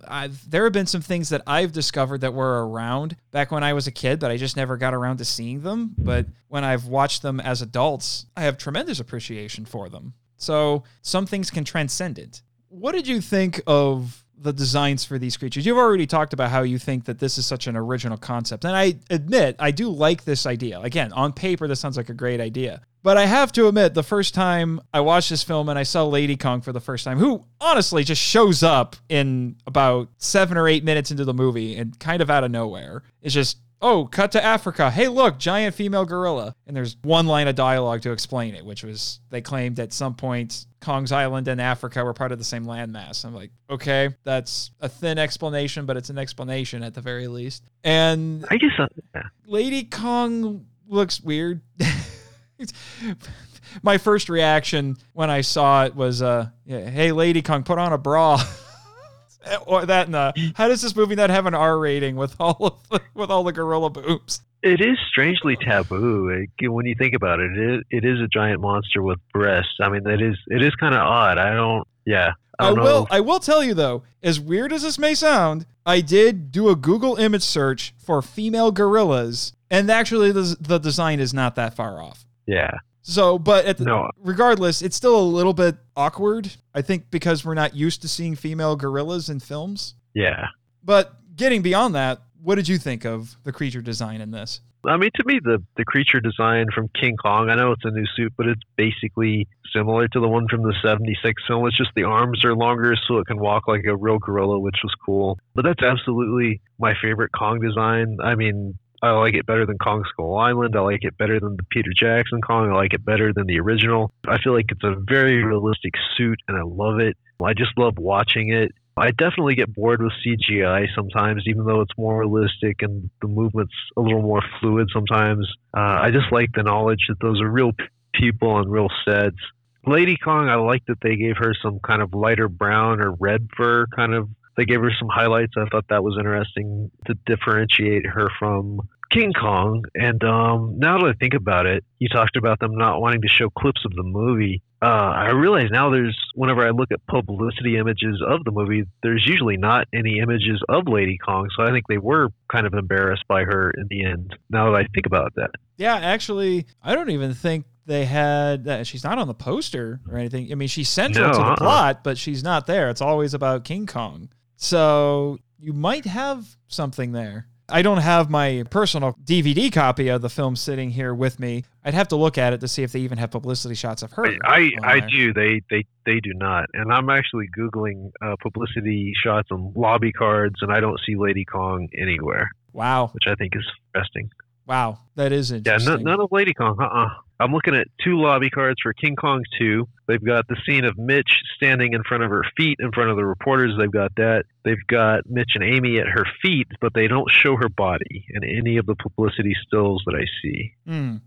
There have been some things that I've discovered that were around back when I was a kid, but I just never got around to seeing them. But when I've watched them as adults, I have tremendous appreciation for them. So some things can transcend it. What did you think of the designs for these creatures? You've already talked about how you think that this is such an original concept. And I admit, I do like this idea. Again, on paper, this sounds like a great idea. But I have to admit, the first time I watched this film and I saw Lady Kong for the first time, who honestly just shows up in about 7 or 8 minutes into the movie and kind of out of nowhere. It's just, oh, cut to Africa. Hey, look, giant female gorilla. And there's one line of dialogue to explain it, which was they claimed at some point Kong's Island and Africa were part of the same landmass. I'm like, okay, that's a thin explanation, but it's an explanation at the very least. And I guess Lady Kong looks weird. My first reaction when I saw it was, hey, Lady Kong, put on a bra. Or that, and how does this movie not have an R rating with all the gorilla boobs? It is strangely taboo when you think about it. It is a giant monster with breasts. I mean, it is kind of odd. I don't know. I will tell you, though, as weird as this may sound, I did do a Google image search for female gorillas, and actually the design is not that far off. Yeah. So, but regardless, it's still a little bit awkward, I think, because we're not used to seeing female gorillas in films. Yeah. But getting beyond that, what did you think of the creature design in this? I mean, to me, the creature design from King Kong, I know it's a new suit, but it's basically similar to the one from the 76 film. It's just the arms are longer so it can walk like a real gorilla, which was cool. But that's absolutely my favorite Kong design. I mean, I like it better than Kong Skull Island. I like it better than the Peter Jackson Kong. I like it better than the original. I feel like it's a very realistic suit, and I love it. I just love watching it. I definitely get bored with CGI sometimes, even though it's more realistic and the movement's a little more fluid sometimes. I just like the knowledge that those are real people on real sets. Lady Kong, I like that they gave her some kind of lighter brown or red fur kind of. They gave her some highlights. I thought that was interesting to differentiate her from King Kong. And now that I think about it, you talked about them not wanting to show clips of the movie. I realize now whenever I look at publicity images of the movie, there's usually not any images of Lady Kong. So I think they were kind of embarrassed by her in the end, now that I think about that. Yeah, actually, I don't even think they had that. She's not on the poster or anything. I mean, she's central to the plot, but she's not there. It's always about King Kong. So you might have something there. I don't have my personal DVD copy of the film sitting here with me. I'd have to look at it to see if they even have publicity shots of her. I do. They do not. And I'm actually Googling publicity shots and lobby cards, and I don't see Lady Kong anywhere. Wow. Which I think is interesting. Wow, that is interesting. Yeah, none of Lady Kong. I'm looking at two lobby cards for King Kong 2. They've got the scene of Mitch standing in front of her feet in front of the reporters. They've got that. They've got Mitch and Amy at her feet, but they don't show her body in any of the publicity stills that I see.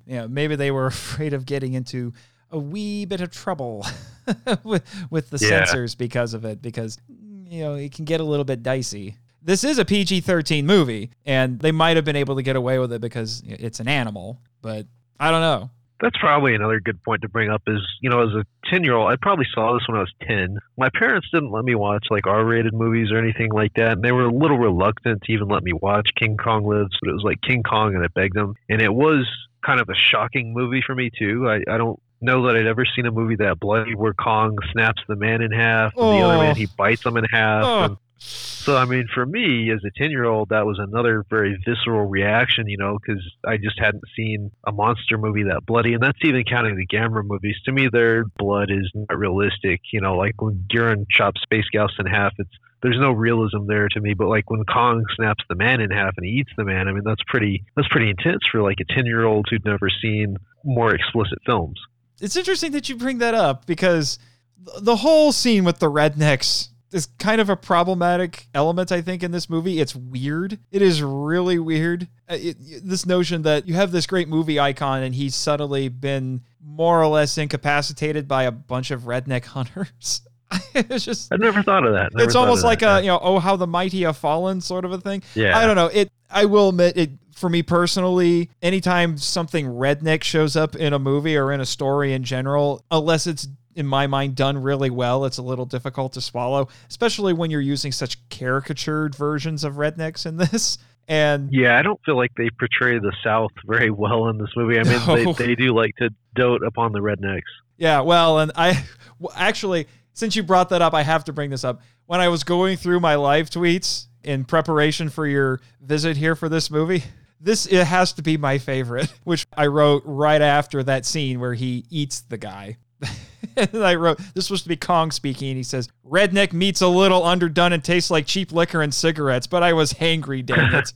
Yeah, maybe they were afraid of getting into a wee bit of trouble with the censors because of it, because you know it can get a little bit dicey. This is a PG-13 movie, and they might have been able to get away with it because it's an animal, but I don't know. That's probably another good point to bring up is, you know, as a 10-year-old, I probably saw this when I was 10. My parents didn't let me watch like R-rated movies or anything like that, and they were a little reluctant to even let me watch King Kong Lives, but it was like King Kong, and I begged them. And it was kind of a shocking movie for me, too. I don't know that I'd ever seen a movie that bloody where Kong snaps the man in half, and the other man, he bites him in half. So, I mean, for me, as a 10-year-old, that was another very visceral reaction, you know, because I just hadn't seen a monster movie that bloody. And that's even counting the Gamera movies. To me, their blood is not realistic. You know, like when Guren chops Space Gauss in half, there's no realism there to me. But like when Kong snaps the man in half and he eats the man, I mean, that's pretty intense for like a 10-year-old who'd never seen more explicit films. It's interesting that you bring that up because the whole scene with the rednecks is kind of a problematic element, I think, in this movie. It's weird. It is really weird. This notion that you have this great movie icon and he's suddenly been more or less incapacitated by a bunch of redneck hunters. It's just, I've never thought of that. It's almost like a, you know, oh, how the mighty have fallen sort of a thing. Yeah. I don't know. I will admit it. For me personally, anytime something redneck shows up in a movie or in a story in general, unless it's in my mind done really well, it's a little difficult to swallow, especially when you're using such caricatured versions of rednecks in this. And yeah, I don't feel like they portray the South very well in this movie. I mean, they do like to dote upon the rednecks. Yeah, well, and actually, since you brought that up, I have to bring this up. When I was going through my live tweets in preparation for your visit here for this movie, it has to be my favorite, which I wrote right after that scene where he eats the guy. And I wrote, this was supposed to be Kong speaking, and he says, redneck meat's a little underdone and tastes like cheap liquor and cigarettes, but I was hangry, dang it.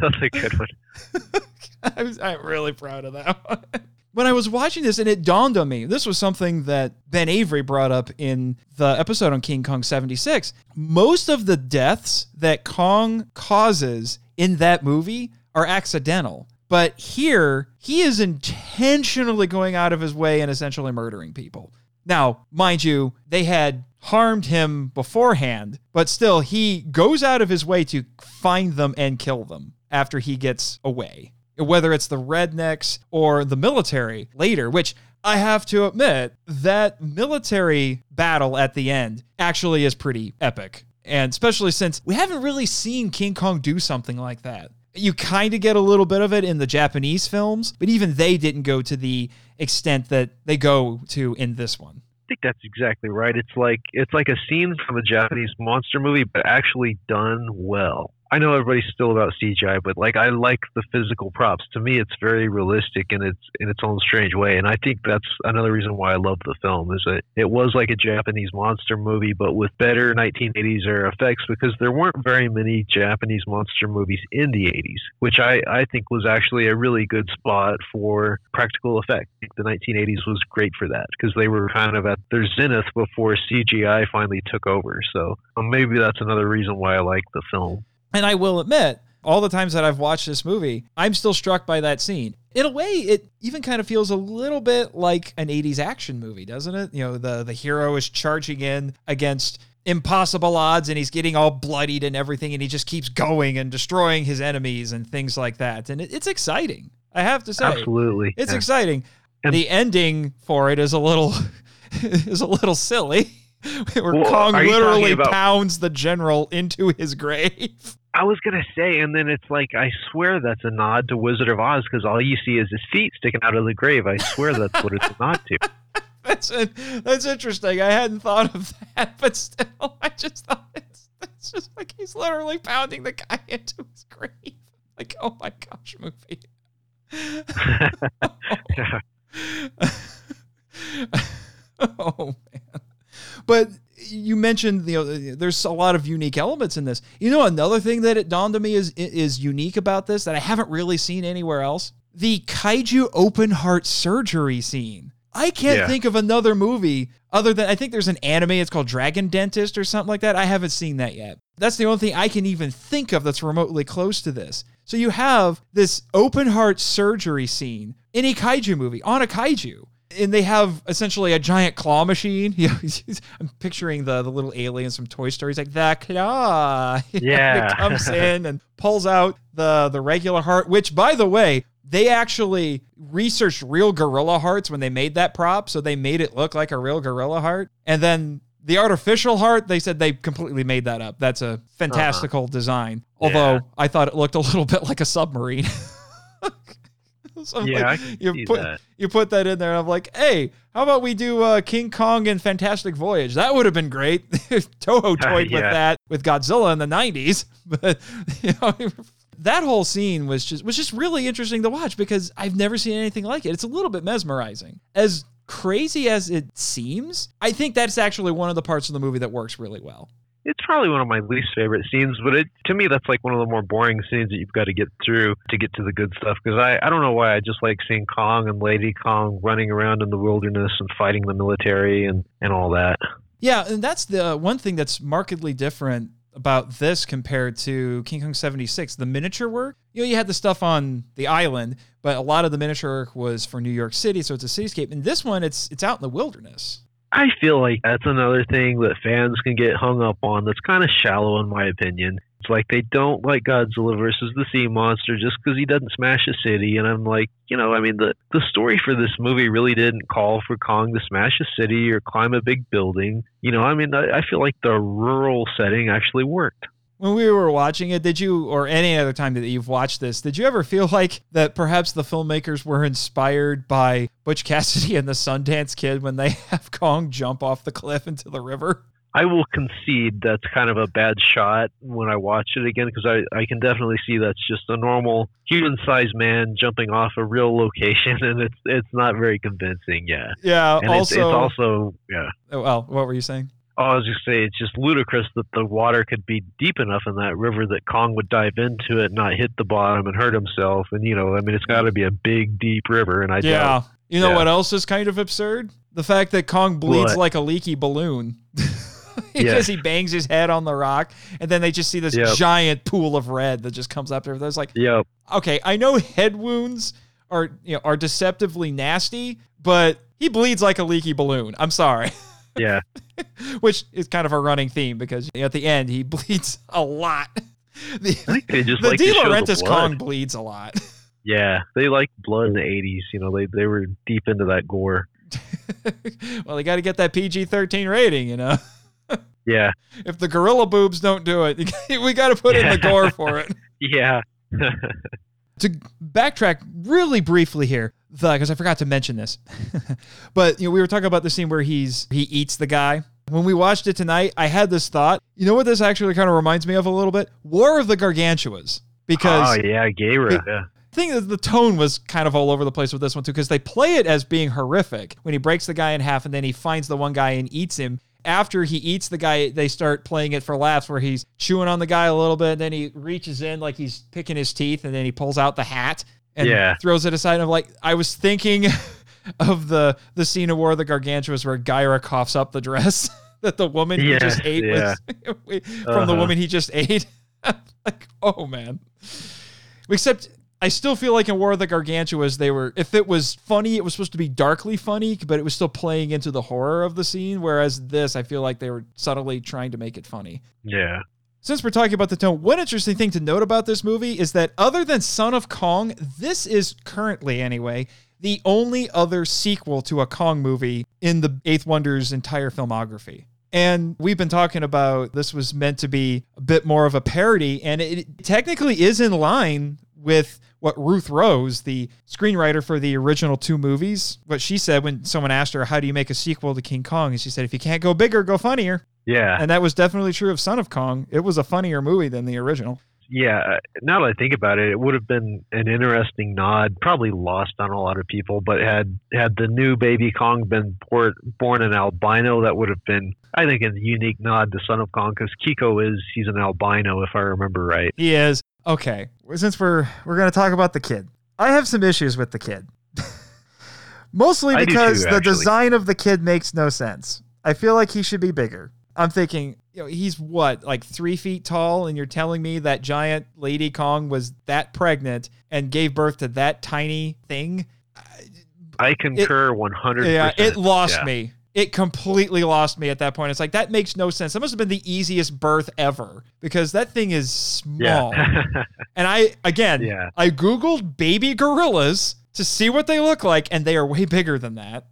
That's a good one. I'm really proud of that one. When I was watching this, and it dawned on me, this was something that Ben Avery brought up in the episode on King Kong 76. Most of the deaths that Kong causes in that movie are accidental. But here, he is intentionally going out of his way and essentially murdering people. Now, mind you, they had harmed him beforehand, but still, he goes out of his way to find them and kill them after he gets away. Whether it's the rednecks or the military later, which I have to admit, that military battle at the end actually is pretty epic. And especially since we haven't really seen King Kong do something like that. You kind of get a little bit of it in the Japanese films, but even they didn't go to the extent that they go to in this one. I think that's exactly right. It's like a scene from a Japanese monster movie, but actually done well. I know everybody's still about CGI, but like I like the physical props. To me, it's very realistic and it's in its own strange way. And I think that's another reason why I love the film is that it was like a Japanese monster movie, but with better 1980s era effects because there weren't very many Japanese monster movies in the 80s, which I think was actually a really good spot for practical effect. The 1980s was great for that because they were kind of at their zenith before CGI finally took over. So maybe that's another reason why I like the film. And I will admit, all the times that I've watched this movie, I'm still struck by that scene. In a way, it even kind of feels a little bit like an 80s action movie, doesn't it? You know, the hero is charging in against impossible odds and he's getting all bloodied and everything and he just keeps going and destroying his enemies and things like that. And it's exciting, I have to say. Absolutely. It's exciting. And the ending for it is a little silly. Where Kong literally pounds the general into his grave. I was going to say, and then it's like, I swear that's a nod to Wizard of Oz because all you see is his feet sticking out of the grave. I swear that's what it's a nod to. That's interesting. I hadn't thought of that, but still, I just thought it's just like he's literally pounding the guy into his grave. Like, oh my gosh, movie. Oh. Oh, man. But you mentioned, you know, there's a lot of unique elements in this. You know, another thing that it dawned on me is unique about this that I haven't really seen anywhere else. The kaiju open heart surgery scene. I can't think of another movie other than, I think there's an anime, it's called Dragon Dentist or something like that. I haven't seen that yet. That's the only thing I can even think of that's remotely close to this. So you have this open heart surgery scene in a kaiju movie, on a kaiju. And they have essentially a giant claw machine. I'm picturing the little aliens from Toy Story. He's like, the claw. Yeah. It comes in and pulls out the regular heart, which, by the way, they actually researched real gorilla hearts when they made that prop. So they made it look like a real gorilla heart. And then the artificial heart, they said they completely made that up. That's a fantastical design. Although I thought it looked a little bit like a submarine. So you put that in there, and I'm like, hey, how about we do King Kong and Fantastic Voyage? That would have been great. Toho toyed with that with Godzilla in the 90s. But you know, that whole scene was just really interesting to watch because I've never seen anything like it. It's a little bit mesmerizing. As crazy as it seems, I think that's actually one of the parts of the movie that works really well. It's probably one of my least favorite scenes, but to me, that's like one of the more boring scenes that you've got to get through to get to the good stuff. Because I don't know why, I just like seeing Kong and Lady Kong running around in the wilderness and fighting the military and all that. Yeah, and that's the one thing that's markedly different about this compared to King Kong 76. The miniature work, you know, you had the stuff on the island, but a lot of the miniature work was for New York City, so it's a cityscape. And this one, it's out in the wilderness. I feel like that's another thing that fans can get hung up on that's kind of shallow, in my opinion. It's like they don't like Godzilla versus the sea monster just because he doesn't smash a city. And I'm like, you know, I mean, the story for this movie really didn't call for Kong to smash a city or climb a big building. You know, I mean, I feel like the rural setting actually worked. When we were watching it, did you, or any other time that you've watched this, did you ever feel like that perhaps the filmmakers were inspired by Butch Cassidy and the Sundance Kid when they have Kong jump off the cliff into the river? I will concede that's kind of a bad shot when I watch it again, because I can definitely see that's just a normal human-sized man jumping off a real location, and it's not very convincing, Yeah, and also... It's also. Well, what were you saying? Oh, I was just saying, it's just ludicrous that the water could be deep enough in that river that Kong would dive into it, not hit the bottom and hurt himself. And, you know, I mean, it's got to be a big, deep river. And I doubt. You know what else is kind of absurd? The fact that Kong bleeds like a leaky balloon because he bangs his head on the rock. And then they just see this giant pool of red that just comes up there. It's like, okay, I know head wounds are deceptively nasty, but he bleeds like a leaky balloon. I'm sorry. Yeah. Which is kind of a running theme because at the end he bleeds a lot. I think they De Laurentiis Kong bleeds a lot. Yeah, they liked blood in the 80s. You know, they were deep into that gore. Well, they got to get that PG-13 rating, you know. Yeah. If the gorilla boobs don't do it, we got to put in the gore for it. Yeah. To backtrack really briefly here, because I forgot to mention this, but you know, we were talking about the scene where he eats the guy. When we watched it tonight, I had this thought. You know what this actually kind of reminds me of a little bit? War of the Gargantuas. Because Gamera. Yeah. The thing is, the tone was kind of all over the place with this one too, because they play it as being horrific when he breaks the guy in half and then he finds the one guy and eats him. After he eats the guy, they start playing it for laughs where he's chewing on the guy a little bit and then he reaches in like he's picking his teeth and then he pulls out the hat and throws it aside. And I'm like, I was thinking of the scene of War of the Gargantuas where Gyra coughs up the dress that the woman he just ate was from the woman he just ate. Like, oh man. Except I still feel like in War of the Gargantuas, if it was funny, it was supposed to be darkly funny, but it was still playing into the horror of the scene. Whereas this, I feel like they were subtly trying to make it funny. Yeah. Since we're talking about the tone, one interesting thing to note about this movie is that other than Son of Kong, this is currently, anyway, the only other sequel to a Kong movie in the Eighth Wonder's entire filmography. And we've been talking about this was meant to be a bit more of a parody, and it technically is in line with what Ruth Rose, the screenwriter for the original two movies, what she said when someone asked her, how do you make a sequel to King Kong? And she said, if you can't go bigger, go funnier. Yeah. And that was definitely true of Son of Kong. It was a funnier movie than the original. yeah, now that I think about it, it would have been an interesting nod, probably lost on a lot of people, but had the new baby Kong been born an albino, that would have been, I think, a unique nod to Son of Kong, because Kiko is, he's an albino, if I remember right. He is. Okay, since we're going to talk about the kid. I have some issues with the kid. Mostly because the design of the kid makes no sense. I feel like he should be bigger. I'm thinking, you know, he's what, like 3 feet tall, and you're telling me that giant Lady Kong was that pregnant and gave birth to that tiny thing? I concur 100%. Yeah, it lost me. It completely lost me at that point. It's like, that makes no sense. That must have been the easiest birth ever, because that thing is small. Yeah. And I Googled baby gorillas to see what they look like, and they are way bigger than that.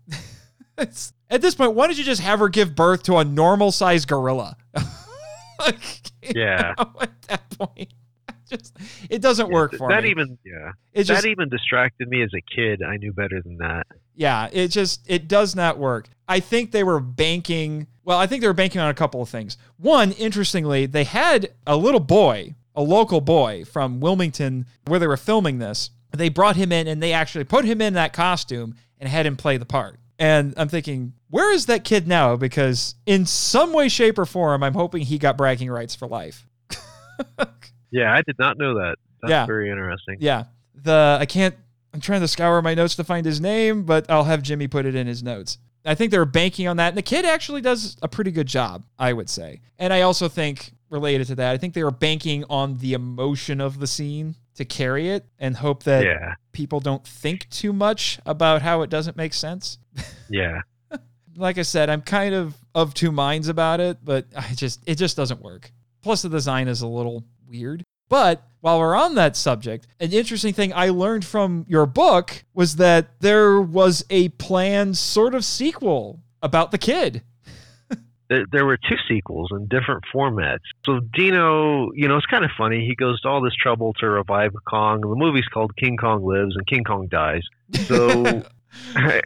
At this point, why don't you just have her give birth to a normal-sized gorilla? At that point, it doesn't work for me. That even distracted me as a kid. I knew better than that. Yeah, it does not work. I think they were banking. Well, I think they were banking on a couple of things. One, interestingly, they had a little boy, a local boy from Wilmington, where they were filming this. They brought him in, and they actually put him in that costume and had him play the part. And I'm thinking, where is that kid now? Because in some way, shape, or form, I'm hoping he got bragging rights for life. Yeah, I did not know that. That's very interesting. Yeah. I'm trying to scour my notes to find his name, but I'll have Jimmy put it in his notes. I think they're banking on that. And the kid actually does a pretty good job, I would say. And I also think, related to that, I think they were banking on the emotion of the scene to carry it, and hope that people don't think too much about how it doesn't make sense. Yeah. Like I said, I'm kind of two minds about it, but it just doesn't work. Plus the design is a little weird. But while we're on that subject, an interesting thing I learned from your book was that there was a planned sort of sequel about the kid. There were two sequels in different formats. So Dino, you know, it's kind of funny. He goes to all this trouble to revive Kong. The movie's called King Kong Lives and King Kong Dies. So,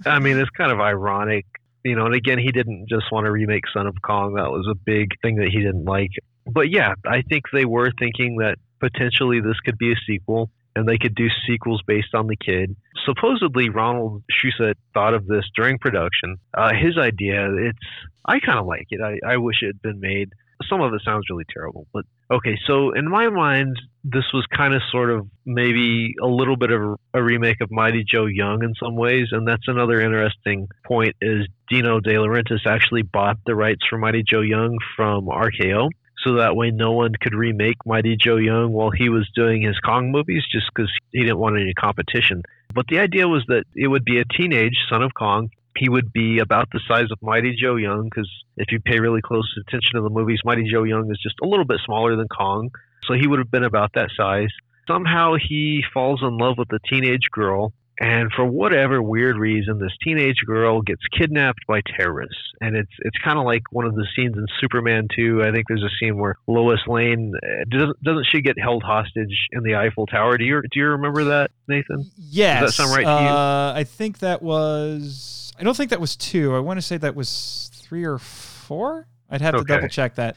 I mean, it's kind of ironic, you know, and again, he didn't just want to remake Son of Kong. That was a big thing that he didn't like. But yeah, I think they were thinking that potentially this could be a sequel, and they could do sequels based on the kid. Supposedly, Ronald Shusett thought of this during production. His idea, I kind of like it. I wish it had been made. Some of it sounds really terrible. But okay, so in my mind, this was kind of sort of maybe a little bit of a remake of Mighty Joe Young in some ways. And that's another interesting point is Dino De Laurentiis actually bought the rights for Mighty Joe Young from RKO. So that way no one could remake Mighty Joe Young while he was doing his Kong movies, just because he didn't want any competition. But the idea was that it would be a teenage Son of Kong. He would be about the size of Mighty Joe Young, because if you pay really close attention to the movies, Mighty Joe Young is just a little bit smaller than Kong. So he would have been about that size. Somehow he falls in love with a teenage girl. And for whatever weird reason, this teenage girl gets kidnapped by terrorists. And it's kind of like one of the scenes in Superman 2. I think there's a scene where Lois Lane, doesn't she get held hostage in the Eiffel Tower? Do you remember that, Nathan? Yes. Does that sound right to you? I think that was... I don't think that was 2. I want to say that was 3 or 4. I'd have to double check that.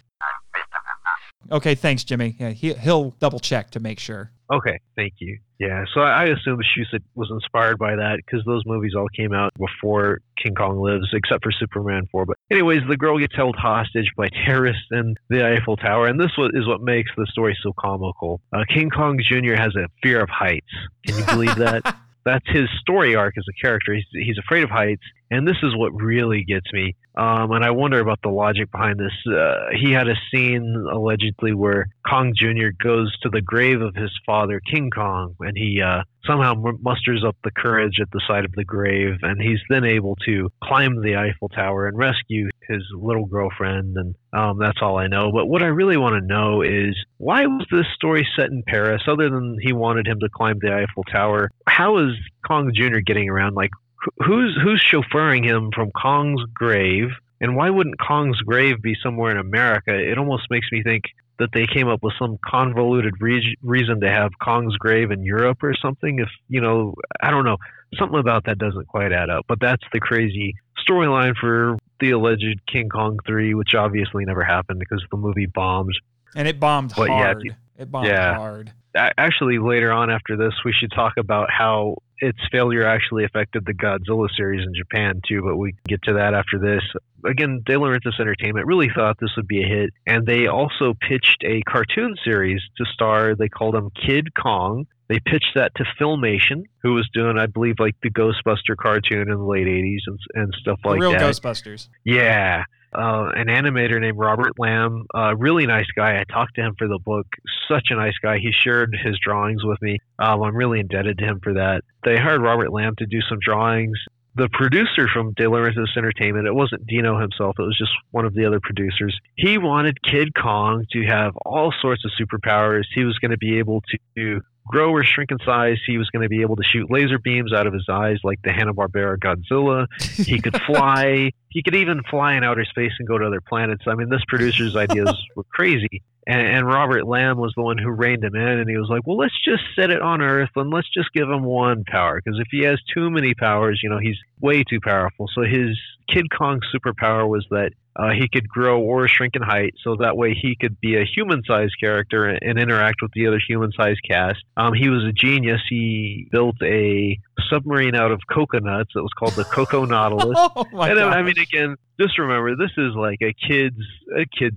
Okay, thanks, Jimmy. Yeah, he'll double check to make sure. Okay, thank you. Yeah, so I assume Shusett was inspired by that, because those movies all came out before King Kong Lives, except for Superman 4. But anyways, the girl gets held hostage by terrorists in the Eiffel Tower, and this is what makes the story so comical. King Kong Jr. has a fear of heights. Can you believe that? That's his story arc as a character. He's afraid of heights, and this is what really gets me. And I wonder about the logic behind this. He had a scene, allegedly, where Kong Jr. goes to the grave of his father, King Kong, and he somehow musters up the courage at the side of the grave, and he's then able to climb the Eiffel Tower and rescue his little girlfriend, and that's all I know. But what I really want to know is, why was this story set in Paris, other than he wanted him to climb the Eiffel Tower? How is Kong Jr. getting around? Like, who's chauffeuring him from Kong's grave? And why wouldn't Kong's grave be somewhere in America? It almost makes me think that they came up with some convoluted reason to have Kong's grave in Europe or something. If, you know, I don't know. Something about that doesn't quite add up. But that's the crazy storyline for the alleged King Kong 3, which obviously never happened because the movie bombed. And it bombed hard. Yeah, it bombed hard. Actually, later on after this, we should talk about how its failure actually affected the Godzilla series in Japan, too, but we get to that after this. Again, De Laurentiis Entertainment really thought this would be a hit, and they also pitched a cartoon series to star. They called him Kid Kong. They pitched that to Filmation, who was doing, I believe, like the Ghostbuster cartoon in the late 80s and stuff like that. Real Ghostbusters. Yeah. An animator named Robert Lamb, a really nice guy. I talked to him for the book. Such a nice guy. He shared his drawings with me. I'm really indebted to him for that. They hired Robert Lamb to do some drawings. The producer from De Laurentiis Entertainment, it wasn't Dino himself, it was just one of the other producers. He wanted Kid Kong to have all sorts of superpowers. He was going to be able to grow or shrink in size. He was going to be able to shoot laser beams out of his eyes like the Hanna-Barbera Godzilla. He could fly. He could even fly in outer space and go to other planets. I mean, this producer's ideas were crazy. And Robert Lamb was the one who reined him in, and he was like, well, let's just set it on Earth and let's just give him one power, because if he has too many powers, you know, he's way too powerful. So his Kid Kong's superpower was that he could grow or shrink in height, so that way he could be a human-sized character and interact with the other human-sized cast. He was a genius. He built a submarine out of coconuts that was called the Coco Nautilus. Oh my and gosh. I mean, again, just remember, this is like a kid's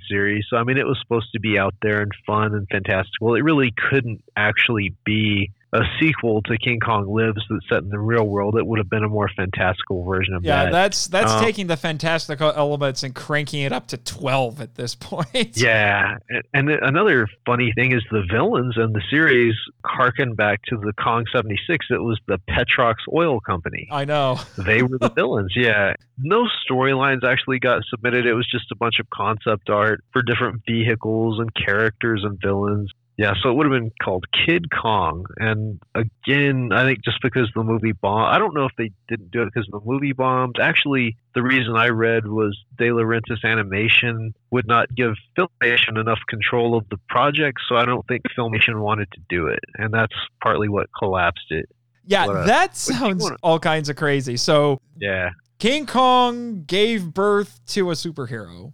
series. So, I mean, it was supposed to be out there and fun and fantastical. It really couldn't actually be a sequel to King Kong Lives that's set in the real world. It would have been a more fantastical version of that. Yeah, that's taking the fantastical elements and cranking it up to 12 at this point. Yeah, and another funny thing is the villains in the series harken back to the Kong 76. It was the Petrox Oil Company. I know. They were the villains, yeah. No storylines actually got submitted. It was just a bunch of concept art for different vehicles and characters and villains. Yeah, so it would have been called Kid Kong. And again, I think just because the movie bombed, I don't know if they didn't do it because the movie bombed. Actually, the reason I read was De Laurentiis Animation would not give Filmation enough control of the project, so I don't think Filmation wanted to do it. And that's partly what collapsed it. Yeah, that sounds all kinds of crazy. So yeah, King Kong gave birth to a superhero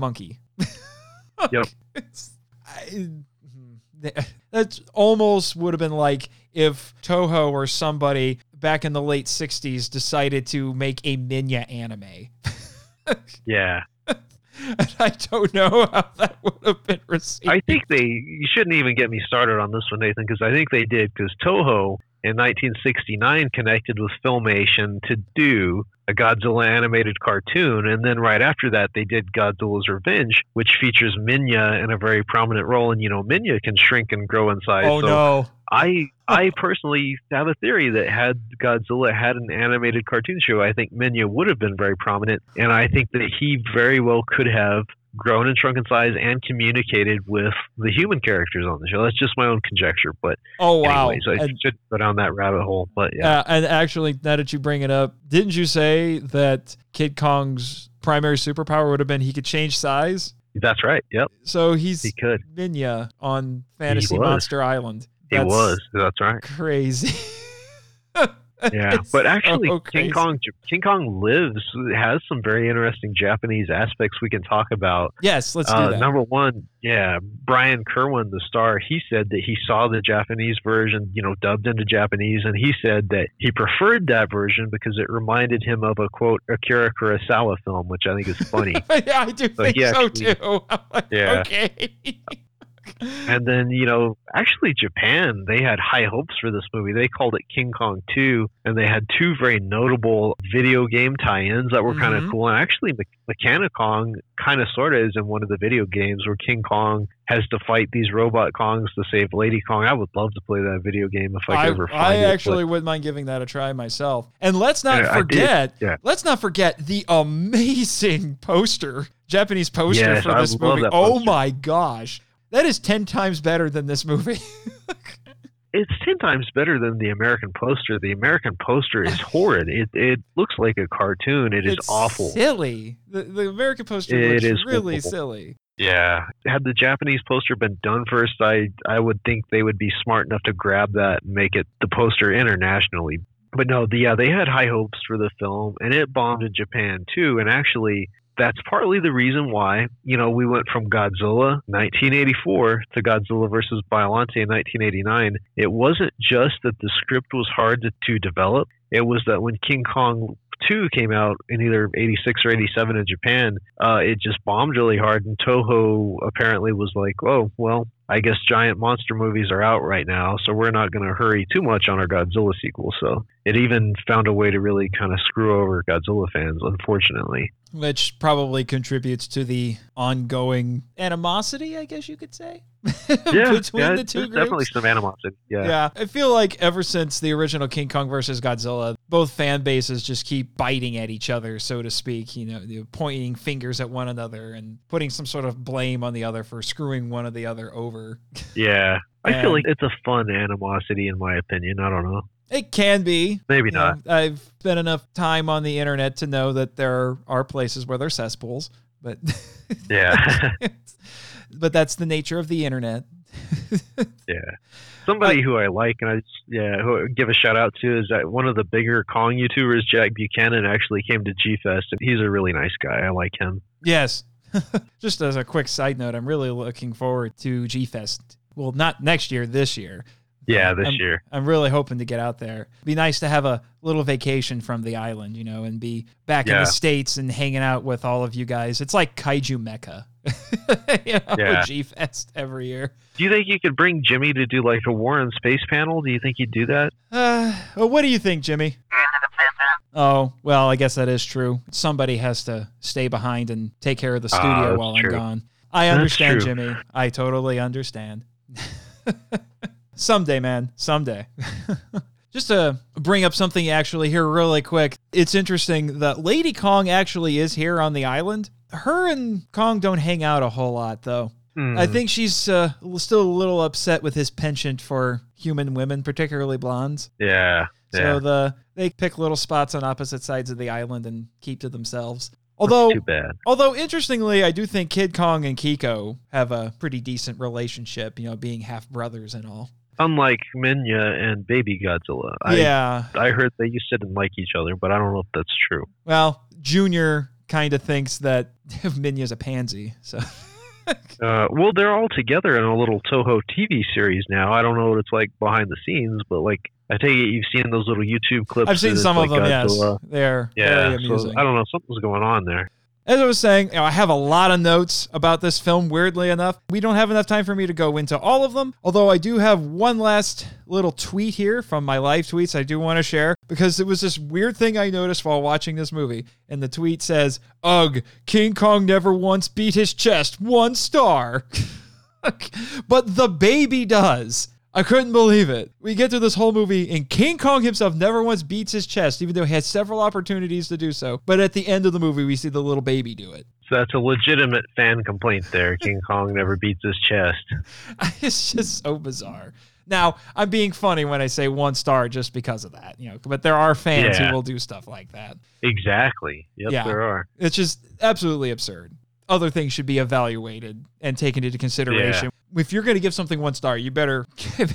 monkey. Yep. That almost would have been like if Toho or somebody back in the late 60s decided to make a Minya anime. Yeah. And I don't know how that would have been received. I think you shouldn't even get me started on this one, Nathan, because I think they did, because Toho in 1969 connected with Filmation to do a Godzilla animated cartoon, and then right after that they did Godzilla's Revenge, which features Minya in a very prominent role, and you know Minya can shrink and grow in size. Oh, so no. I personally have a theory that had Godzilla had an animated cartoon show, I think Minya would have been very prominent, and I think that he very well could have grown and shrunk in size and communicated with the human characters on the show. That's just my own conjecture, but anyways, I should go down that rabbit hole. But yeah, and actually, now that you bring it up, didn't you say that Kid Kong's primary superpower would have been he could change size? That's right. Yep. So he could Minya on Fantasy Monster Island. He was. That's right. Crazy. Yeah, but actually, King Kong Lives has some very interesting Japanese aspects we can talk about. Yes, let's do that. Number one, yeah, Brian Kerwin, the star, he said that he saw the Japanese version, you know, dubbed into Japanese, and he said that he preferred that version because it reminded him of a, quote, Akira Kurosawa film, which I think is funny. Yeah, I do think so, too. I'm like, yeah. Okay. And then, you know, actually Japan, they had high hopes for this movie. They called it King Kong 2, and they had two very notable video game tie-ins that were kind of cool. And actually, Mechanikong kind of sort of is in one of the video games where King Kong has to fight these robot Kongs to save Lady Kong. I would love to play that video game if I could ever find it. I actually wouldn't mind giving that a try myself. And let's not forget the amazing poster, Japanese poster for this movie. Oh my gosh. That is 10 times better than this movie. It's 10 times better than the American poster. The American poster is horrid. It looks like a cartoon. It's awful. Silly. The American poster is really silly. Yeah. Had the Japanese poster been done first, I would think they would be smart enough to grab that and make it the poster internationally. But no, they had high hopes for the film, and it bombed in Japan too. And actually, that's partly the reason why, you know, we went from Godzilla 1984 to Godzilla versus Biollante in 1989. It wasn't just that the script was hard to develop. It was that when King Kong 2 came out in either 86 or 87 in Japan, it just bombed really hard. And Toho apparently was like, oh, well, I guess giant monster movies are out right now, so we're not going to hurry too much on our Godzilla sequel. So it even found a way to really kind of screw over Godzilla fans, unfortunately. Which probably contributes to the ongoing animosity, I guess you could say, between the two groups. Definitely some animosity. Yeah. I feel like ever since the original King Kong versus Godzilla, both fan bases just keep biting at each other, so to speak, you know, pointing fingers at one another and putting some sort of blame on the other for screwing one or the other over. Yeah. I feel like it's a fun animosity, in my opinion. I don't know. It can be. Maybe not. You know, I've spent enough time on the internet to know that there are places where there's cesspools, but yeah, but that's the nature of the internet. Yeah. Somebody who I like and who I give a shout out to is that one of the bigger Kong YouTubers, Jack Buchanan, actually came to G Fest, and he's a really nice guy. I like him. Yes. Just as a quick side note, I'm really looking forward to G Fest. Well, not next year, this year. Yeah, this year. I'm really hoping to get out there. It'd be nice to have a little vacation from the island, you know, and be back in the States and hanging out with all of you guys. It's like Kaiju Mecca. G Fest every year. Do you think you could bring Jimmy to do like a War in Space panel? Do you think he'd do that? Well, what do you think, Jimmy? Oh, well, I guess that is true. Somebody has to stay behind and take care of the studio while I'm gone. I understand, Jimmy. I totally understand. Someday, man. Someday. Just to bring up something actually here really quick. It's interesting that Lady Kong actually is here on the island. Her and Kong don't hang out a whole lot, though. Mm. I think she's still a little upset with his penchant for human women, particularly blondes. Yeah. So they pick little spots on opposite sides of the island and keep to themselves. Although interestingly, I do think Kid Kong and Kiko have a pretty decent relationship, you know, being half brothers and all. Unlike Minya and Baby Godzilla. I heard they used to didn't like each other, but I don't know if that's true. Well, Junior kind of thinks that Minya's a pansy, so... well, they're all together in a little Toho TV series now. I don't know what it's like behind the scenes, but like I take it you've seen those little YouTube clips. I've seen some of them, Godzilla. Yes. They're very amusing. So, I don't know. Something's going on there. As I was saying, you know, I have a lot of notes about this film, weirdly enough. We don't have enough time for me to go into all of them, although I do have one last little tweet here from my live tweets I do want to share, because it was this weird thing I noticed while watching this movie. And the tweet says, "Ugh, King Kong never once beat his chest. 1 star. But the baby does. I couldn't believe it. We get through this whole movie, and King Kong himself never once beats his chest, even though he had several opportunities to do so. But at the end of the movie, we see the little baby do it. So that's a legitimate fan complaint there. King Kong never beats his chest. It's just so bizarre. Now, I'm being funny when I say 1 star just because of that, you know. But there are fans who will do stuff like that. Exactly. Yep, there are. It's just absolutely absurd. Other things should be evaluated and taken into consideration. Yeah. If you're going to give something 1 star, you better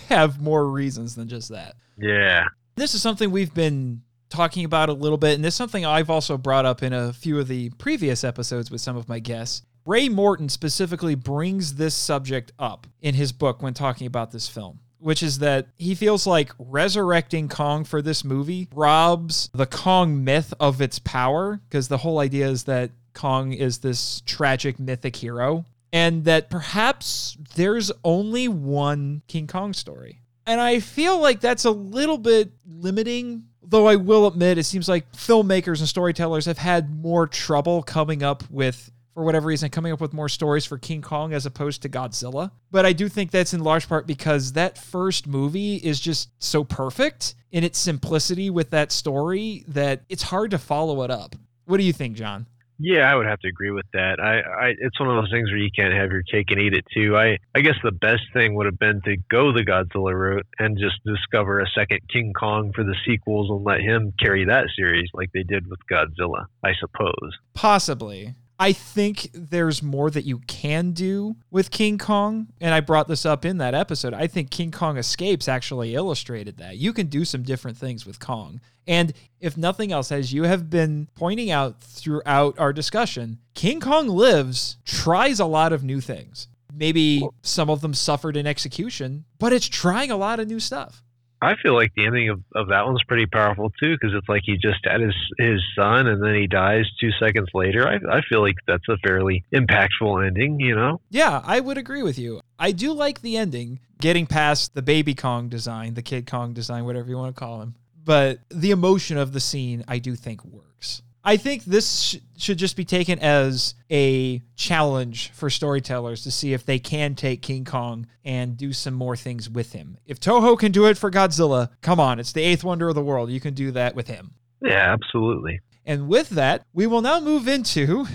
have more reasons than just that. Yeah. This is something we've been talking about a little bit, and this is something I've also brought up in a few of the previous episodes with some of my guests. Ray Morton specifically brings this subject up in his book when talking about this film, which is that he feels like resurrecting Kong for this movie robs the Kong myth of its power, because the whole idea is that Kong is this tragic mythic hero, and that perhaps there's only one King Kong story. And I feel like that's a little bit limiting, though I will admit it seems like filmmakers and storytellers have had more trouble coming up with, for whatever reason, coming up with more stories for King Kong as opposed to Godzilla. But I do think that's in large part because that first movie is just so perfect in its simplicity with that story that it's hard to follow it up. What do you think, John? Yeah, I would have to agree with that. I it's one of those things where you can't have your cake and eat it too. I guess the best thing would have been to go the Godzilla route and just discover a second King Kong for the sequels and let him carry that series like they did with Godzilla, I suppose. Possibly. I think there's more that you can do with King Kong, and I brought this up in that episode. I think King Kong Escapes actually illustrated that. You can do some different things with Kong. And if nothing else, as you have been pointing out throughout our discussion, King Kong Lives tries a lot of new things. Maybe some of them suffered in execution, but it's trying a lot of new stuff. I feel like the ending of that one's pretty powerful too, because it's like he just had his son and then he dies 2 seconds later. I feel like that's a fairly impactful ending, you know? Yeah, I would agree with you. I do like the ending, getting past the baby Kong design, the kid Kong design, whatever you want to call him. But the emotion of the scene, I do think works. I think this should just be taken as a challenge for storytellers to see if they can take King Kong and do some more things with him. If Toho can do it for Godzilla, come on, it's the eighth wonder of the world. You can do that with him. Yeah, absolutely. And with that, we will now move into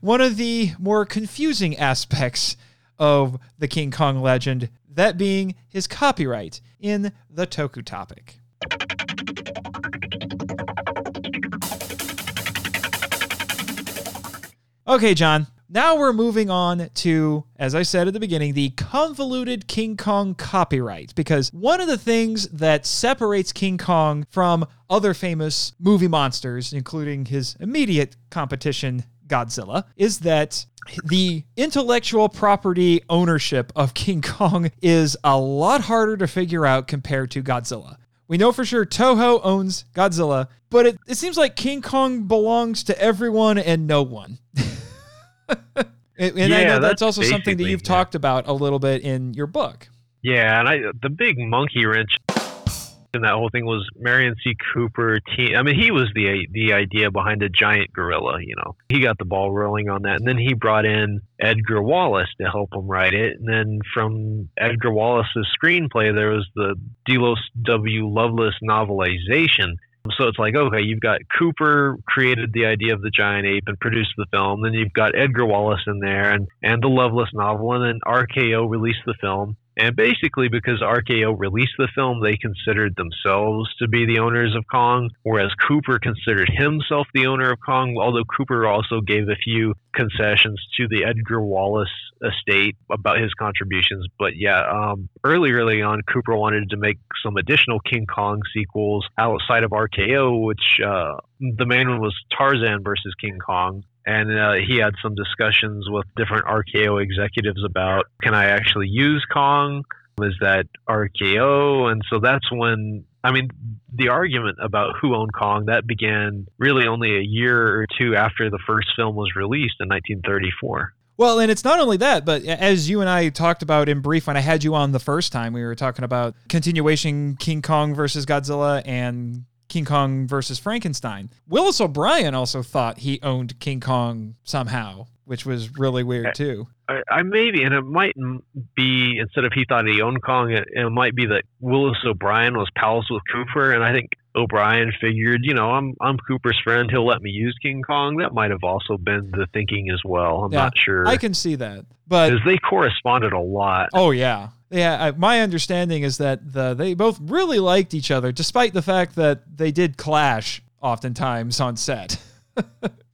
one of the more confusing aspects of the King Kong legend, that being his copyright in the Toku topic. Okay, John, now we're moving on to, as I said at the beginning, the convoluted King Kong copyright, because one of the things that separates King Kong from other famous movie monsters, including his immediate competition, Godzilla, is that the intellectual property ownership of King Kong is a lot harder to figure out compared to Godzilla. We know for sure Toho owns Godzilla, but it seems like King Kong belongs to everyone and no one. And I know that's also something that you've talked about a little bit in your book. Yeah, and the big monkey wrench in that whole thing was Marion C. Cooper. He was the idea behind a giant gorilla, you know. He got the ball rolling on that, and then he brought in Edgar Wallace to help him write it. And then from Edgar Wallace's screenplay, there was the Delos W. Loveless novelization. So it's like, okay, you've got Cooper created the idea of the giant ape and produced the film. Then you've got Edgar Wallace in there and the Loveless novel, and then RKO released the film. And basically, because RKO released the film, they considered themselves to be the owners of Kong, whereas Cooper considered himself the owner of Kong, although Cooper also gave a few concessions to the Edgar Wallace estate about his contributions. But yeah, early on, Cooper wanted to make some additional King Kong sequels outside of RKO, which the main one was Tarzan versus King Kong. And he had some discussions with different RKO executives about, can I actually use Kong? Is that RKO? And so that's when, the argument about who owned Kong, that began really only a year or two after the first film was released in 1934. Well, and it's not only that, but as you and I talked about in brief when I had you on the first time, we were talking about continuation King Kong versus Godzilla and King Kong versus Frankenstein. Willis O'Brien also thought he owned King Kong somehow, which was really weird too. I maybe, and it might be, instead of he thought he owned Kong, it might be that Willis O'Brien was pals with Cooper, and I think O'Brien figured, you know, I'm Cooper's friend, he'll let me use King Kong. That might have also been the thinking as well. I'm not sure. I can see that. Because they corresponded a lot. Oh, yeah. Yeah, my understanding is that they both really liked each other, despite the fact that they did clash oftentimes on set.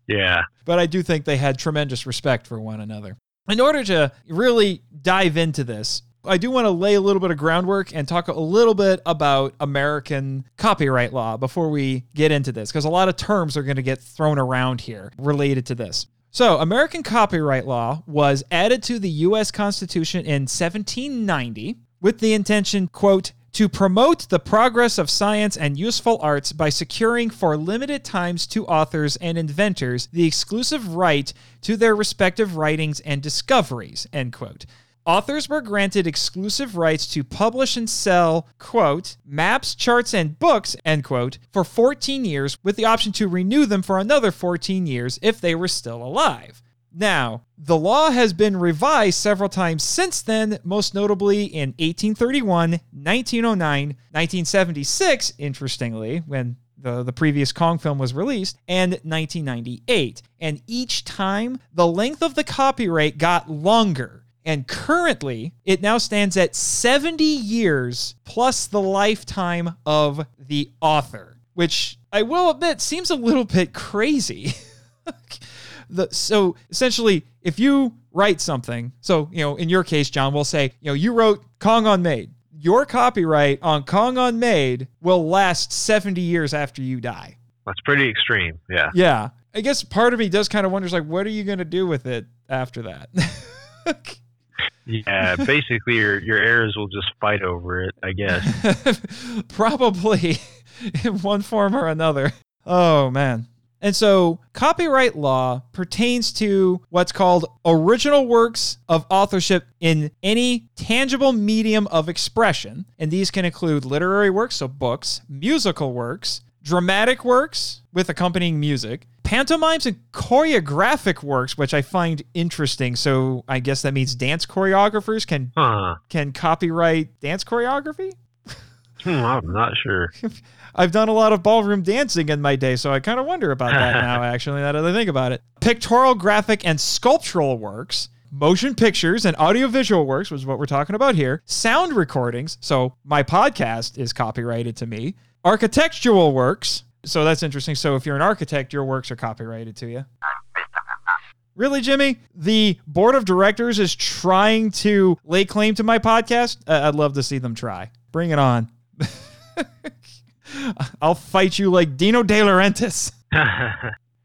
Yeah. But I do think they had tremendous respect for one another. In order to really dive into this, I do want to lay a little bit of groundwork and talk a little bit about American copyright law before we get into this, because a lot of terms are going to get thrown around here related to this. So, American copyright law was added to the U.S. Constitution in 1790 with the intention, quote, to promote the progress of science and useful arts by securing for limited times to authors and inventors the exclusive right to their respective writings and discoveries, end quote. Authors were granted exclusive rights to publish and sell, quote, maps, charts, and books, end quote, for 14 years with the option to renew them for another 14 years if they were still alive. Now, the law has been revised several times since then, most notably in 1831, 1909, 1976, interestingly, when the previous Kong film was released, and 1998. And each time, the length of the copyright got longer. And currently, it now stands at 70 years plus the lifetime of the author, which I will admit seems a little bit crazy. So essentially, if you write something, so, you know, in your case, John, we'll say, you know, you wrote Kong Unmade. Your copyright on Kong Unmade will last 70 years after you die. That's pretty extreme. Yeah. Yeah. I guess part of me does kind of wonder, like, what are you going to do with it after that? Yeah, basically your heirs will just fight over it, I guess. Probably in one form or another. Oh, man. And so copyright law pertains to what's called original works of authorship in any tangible medium of expression. And these can include literary works, so books, musical works, dramatic works with accompanying music, pantomimes and choreographic works, which I find interesting. So I guess that means dance choreographers can copyright dance choreography? I'm not sure. I've done a lot of ballroom dancing in my day, so I kind of wonder about that now, actually, now that I think about it. Pictorial, graphic, and sculptural works, motion pictures, and audiovisual works, which is what we're talking about here, sound recordings, so my podcast is copyrighted to me, architectural works. So that's interesting. So if you're an architect, your works are copyrighted to you. Really, Jimmy? The board of directors is trying to lay claim to my podcast? I'd love to see them try. Bring it on. I'll fight you like Dino De Laurentiis.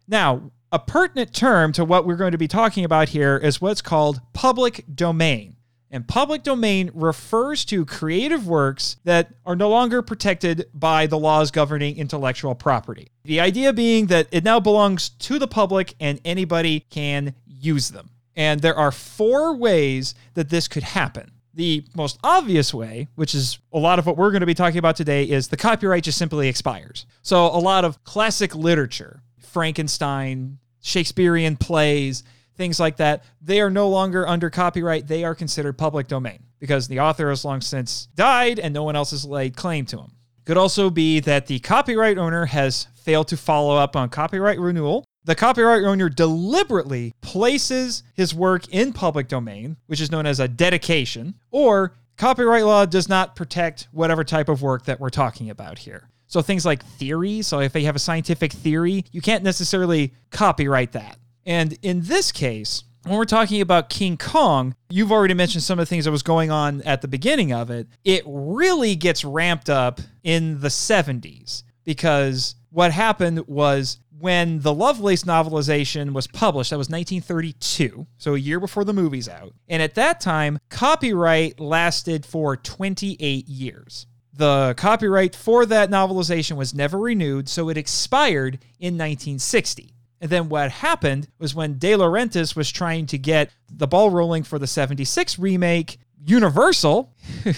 Now, a pertinent term to what we're going to be talking about here is what's called public domain. And public domain refers to creative works that are no longer protected by the laws governing intellectual property. The idea being that it now belongs to the public and anybody can use them. And there are four ways that this could happen. The most obvious way, which is a lot of what we're going to be talking about today, is the copyright just simply expires. So a lot of classic literature, Frankenstein, Shakespearean plays, things like that, they are no longer under copyright. They are considered public domain because the author has long since died and no one else has laid claim to him. Could also be that the copyright owner has failed to follow up on copyright renewal. The copyright owner deliberately places his work in public domain, which is known as a dedication, or copyright law does not protect whatever type of work that we're talking about here. So things like theory. So if they have a scientific theory, you can't necessarily copyright that. And in this case, when we're talking about King Kong, you've already mentioned some of the things that was going on at the beginning of it. It really gets ramped up in the 70s because what happened was when the Lovelace novelization was published, that was 1932, so a year before the movie's out. And at that time, copyright lasted for 28 years. The copyright for that novelization was never renewed, so it expired in 1960. And then what happened was when De Laurentiis was trying to get the ball rolling for the 76 remake, Universal,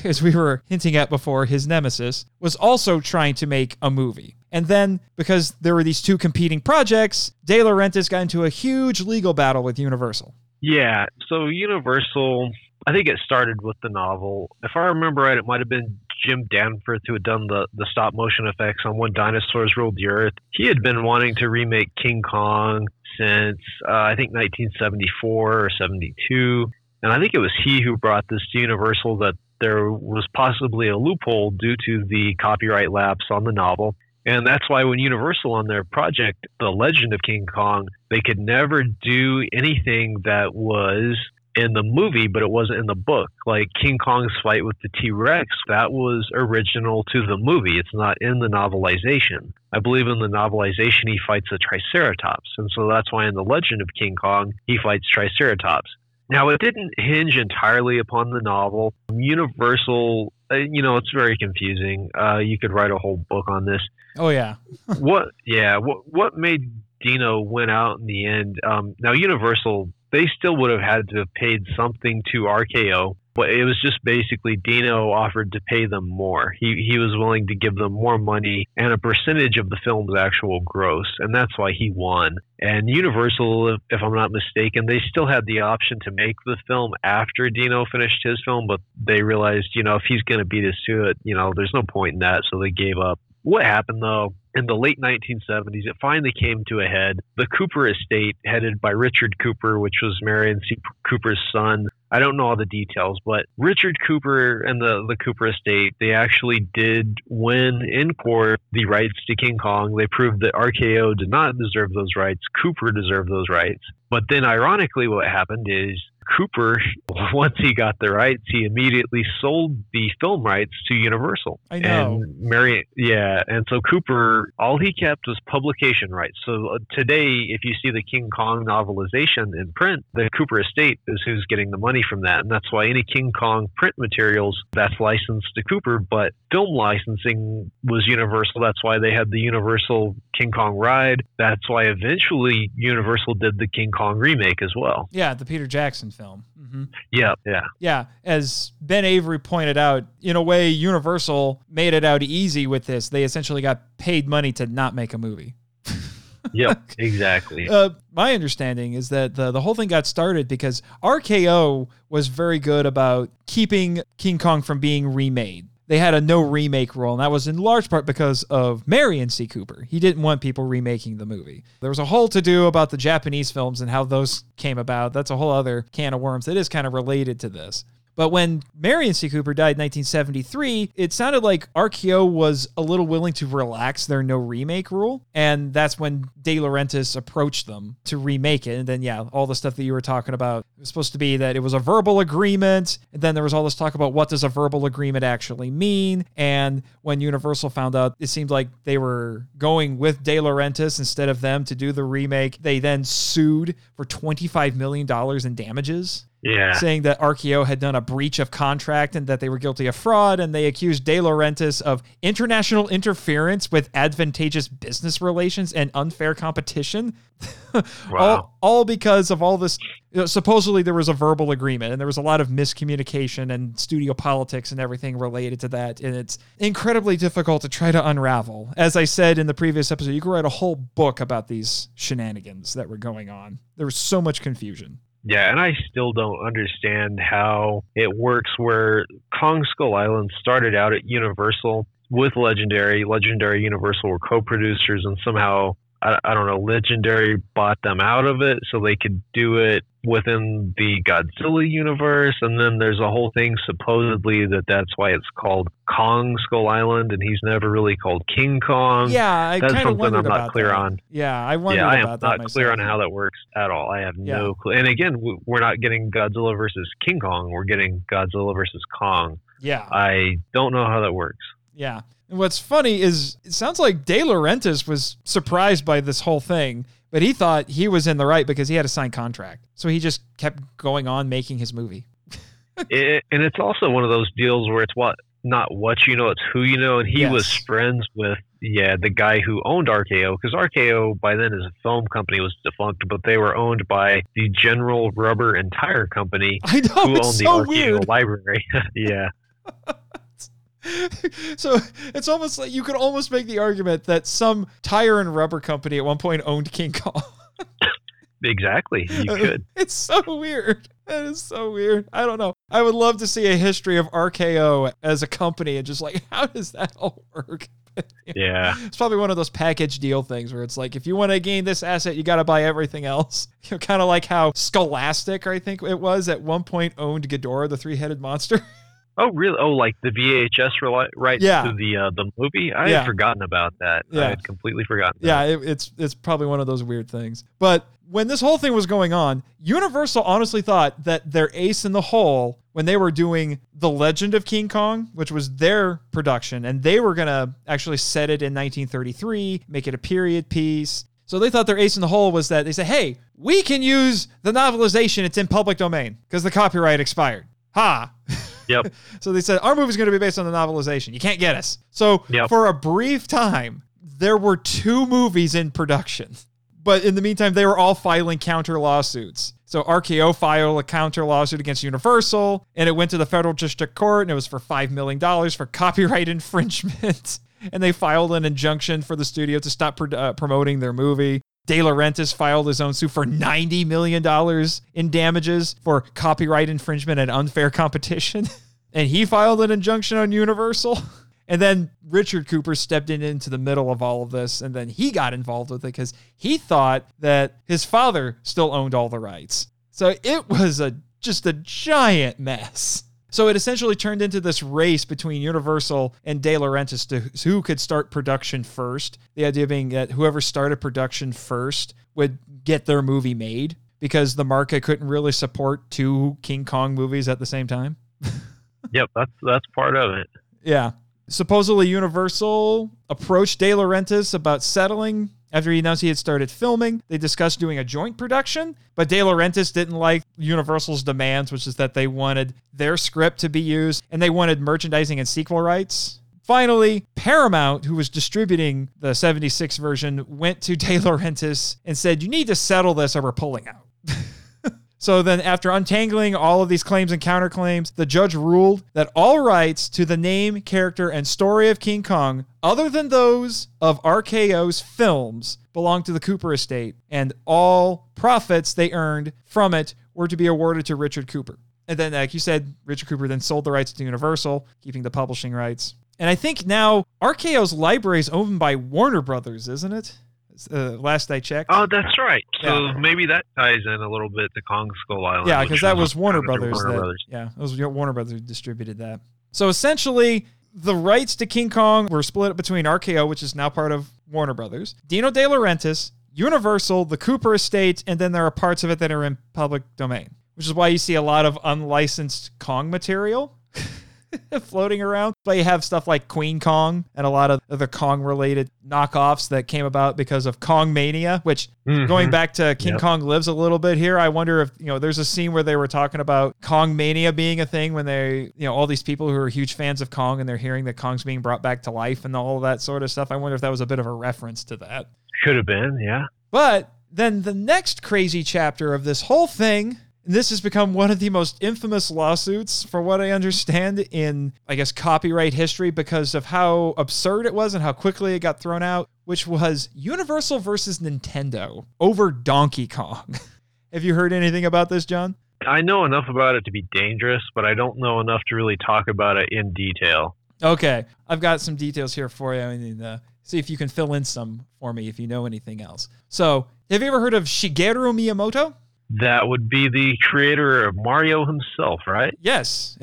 as we were hinting at before, his nemesis, was also trying to make a movie. And then, because there were these two competing projects, De Laurentiis got into a huge legal battle with Universal. Yeah, so Universal, I think it started with the novel. If I remember right, it might have been Jim Danforth, who had done the stop-motion effects on When Dinosaurs Ruled the Earth. He had been wanting to remake King Kong since, I think, 1974 or 72. And I think it was he who brought this to Universal that there was possibly a loophole due to the copyright lapse on the novel. And that's why when Universal on their project, The Legend of King Kong, they could never do anything that was in the movie, but it wasn't in the book. Like King Kong's fight with the T-Rex, that was original to the movie. It's not in the novelization. I believe in the novelization, he fights a Triceratops. And so that's why in The Legend of King Kong, he fights Triceratops. Now, it didn't hinge entirely upon the novel. Universal, you know, it's very confusing. You could write a whole book on this. Oh, yeah. What made Dino win out in the end? Now, Universal, they still would have had to have paid something to RKO, but it was just basically Dino offered to pay them more. He was willing to give them more money and a percentage of the film's actual gross, and that's why he won. And Universal, if I'm not mistaken, they still had the option to make the film after Dino finished his film, but they realized, you know, if he's going to beat us to it, you know, there's no point in that, so they gave up. What happened, though, in the late 1970s, it finally came to a head. The Cooper estate, headed by Richard Cooper, which was Marion C. Cooper's son, I don't know all the details, but Richard Cooper and the Cooper estate, they actually did win in court the rights to King Kong. They proved that RKO did not deserve those rights. Cooper deserved those rights. But then ironically, what happened is Cooper, once he got the rights, he immediately sold the film rights to Universal. I know. And Marion, yeah. And so Cooper, all he kept was publication rights. So today, if you see the King Kong novelization in print, the Cooper estate is who's getting the money from that. And that's why any King Kong print materials, that's licensed to Cooper, but film licensing was Universal. That's why they had the Universal King Kong ride. That's why eventually Universal did the King Kong remake as well. Yeah, the Peter Jackson film. Mm-hmm. Yeah. As Ben Avery pointed out, in a way, Universal made it out easy with this. They essentially got paid money to not make a movie. Yep, exactly. My understanding is that the whole thing got started because RKO was very good about keeping King Kong from being remade. They had a no remake rule, and that was in large part because of Marion C. Cooper. He didn't want people remaking the movie. There was a whole to-do about the Japanese films and how those came about. That's a whole other can of worms that is kind of related to this. But when Marion C. Cooper died in 1973, it sounded like RKO was a little willing to relax their no remake rule. And that's when De Laurentiis approached them to remake it. And then, yeah, all the stuff that you were talking about, it was supposed to be that it was a verbal agreement. And then there was all this talk about what does a verbal agreement actually mean. And when Universal found out, it seemed like they were going with De Laurentiis instead of them to do the remake. They then sued for $25 million in damages. Yeah. Saying that RKO had done a breach of contract and that they were guilty of fraud, and they accused De Laurentiis of international interference with advantageous business relations and unfair competition. Wow. all because of all this. You know, supposedly there was a verbal agreement, and there was a lot of miscommunication and studio politics and everything related to that. And it's incredibly difficult to try to unravel. As I said in the previous episode, you could write a whole book about these shenanigans that were going on. There was so much confusion. Yeah, and I still don't understand how it works where Kong Skull Island started out at Universal with Legendary. Legendary Universal were co-producers, and somehow, I don't know, Legendary bought them out of it so they could do it within the Godzilla universe. And then there's a whole thing supposedly that's why it's called Kong Skull Island, and he's never really called King Kong. Yeah, I that's something I'm not clear that. On. Yeah, I wonder about that. Yeah, I am not myself. Clear on how that works at all. I have no clue. And again, we're not getting Godzilla versus King Kong. We're getting Godzilla versus Kong. Yeah, I don't know how that works. Yeah. And what's funny is it sounds like De Laurentiis was surprised by this whole thing, but he thought he was in the right because he had a signed contract. So he just kept going on making his movie. And it's also one of those deals where it's not what you know, it's who you know. And he was friends with the guy who owned RKO, because RKO by then as a film company was defunct, but they were owned by the General Rubber and Tire Company, who owned the RKO library. Yeah. So it's almost like you could almost make the argument that some tire and rubber company at one point owned King Kong. Exactly. You could. It's so weird. That is so weird. I don't know. I would love to see a history of RKO as a company and just like, how does that all work? Yeah. It's probably one of those package deal things where it's like, if you want to gain this asset, you got to buy everything else. You know, kind of like how Scholastic, I think it was, at one point owned Ghidorah, the three-headed monster. Oh, really? Oh, like the VHS rights to the movie? I had forgotten about that. Yeah. I had completely forgotten that. Yeah, it's probably one of those weird things. But when this whole thing was going on, Universal honestly thought that their ace in the hole when they were doing The Legend of King Kong, which was their production, and they were going to actually set it in 1933, make it a period piece. So they thought their ace in the hole was that they said, hey, we can use the novelization. It's in public domain because the copyright expired. Ha! Yep. So they said, our movie's going to be based on the novelization. You can't get us. So for a brief time, there were two movies in production. But in the meantime, they were all filing counter lawsuits. So RKO filed a counter lawsuit against Universal, and it went to the federal district court, and it was for $5 million for copyright infringement. And they filed an injunction for the studio to stop promoting their movie. De Laurentiis filed his own suit for $90 million in damages for copyright infringement and unfair competition. And he filed an injunction on Universal. And then Richard Cooper stepped into the middle of all of this. And then he got involved with it because he thought that his father still owned all the rights. So it was a just a giant mess. So it essentially turned into this race between Universal and De Laurentiis to who could start production first. The idea being that whoever started production first would get their movie made, because the market couldn't really support two King Kong movies at the same time. Yep, that's part of it. Yeah. Supposedly Universal approached De Laurentiis about settling after he announced he had started filming. They discussed doing a joint production, but De Laurentiis didn't like Universal's demands, which is that they wanted their script to be used, and they wanted merchandising and sequel rights. Finally, Paramount, who was distributing the 76 version, went to De Laurentiis and said, you need to settle this or we're pulling out. So then after untangling all of these claims and counterclaims, the judge ruled that all rights to the name, character, and story of King Kong, other than those of RKO's films, belonged to the Cooper estate, and all profits they earned from it were to be awarded to Richard Cooper. And then, like you said, Richard Cooper then sold the rights to Universal, keeping the publishing rights. And I think now RKO's library is owned by Warner Brothers, isn't it? Last I checked. Oh, that's right. So maybe that ties in a little bit to Kong Skull Island. Yeah, because that was Warner Brothers. Yeah, it was Warner Brothers who distributed that. So essentially, the rights to King Kong were split between RKO, which is now part of Warner Brothers, Dino De Laurentiis, Universal, the Cooper estate, and then there are parts of it that are in public domain, which is why you see a lot of unlicensed Kong material floating around. But you have stuff like Queen Kong and a lot of other Kong-related knockoffs that came about because of Kong Mania, which, going back to King Kong Lives a little bit here, I wonder if, there's a scene where they were talking about Kong Mania being a thing when they, all these people who are huge fans of Kong and they're hearing that Kong's being brought back to life and all that sort of stuff. I wonder if that was a bit of a reference to that. Should have been, yeah. But then the next crazy chapter of this whole thing... This has become one of the most infamous lawsuits, for what I understand, in, copyright history, because of how absurd it was and how quickly it got thrown out, which was Universal versus Nintendo over Donkey Kong. Have you heard anything about this, John? I know enough about it to be dangerous, but I don't know enough to really talk about it in detail. Okay. I've got some details here for you. See if you can fill in some for me if you know anything else. So, have you ever heard of Shigeru Miyamoto? That would be the creator of Mario himself, right? Yes.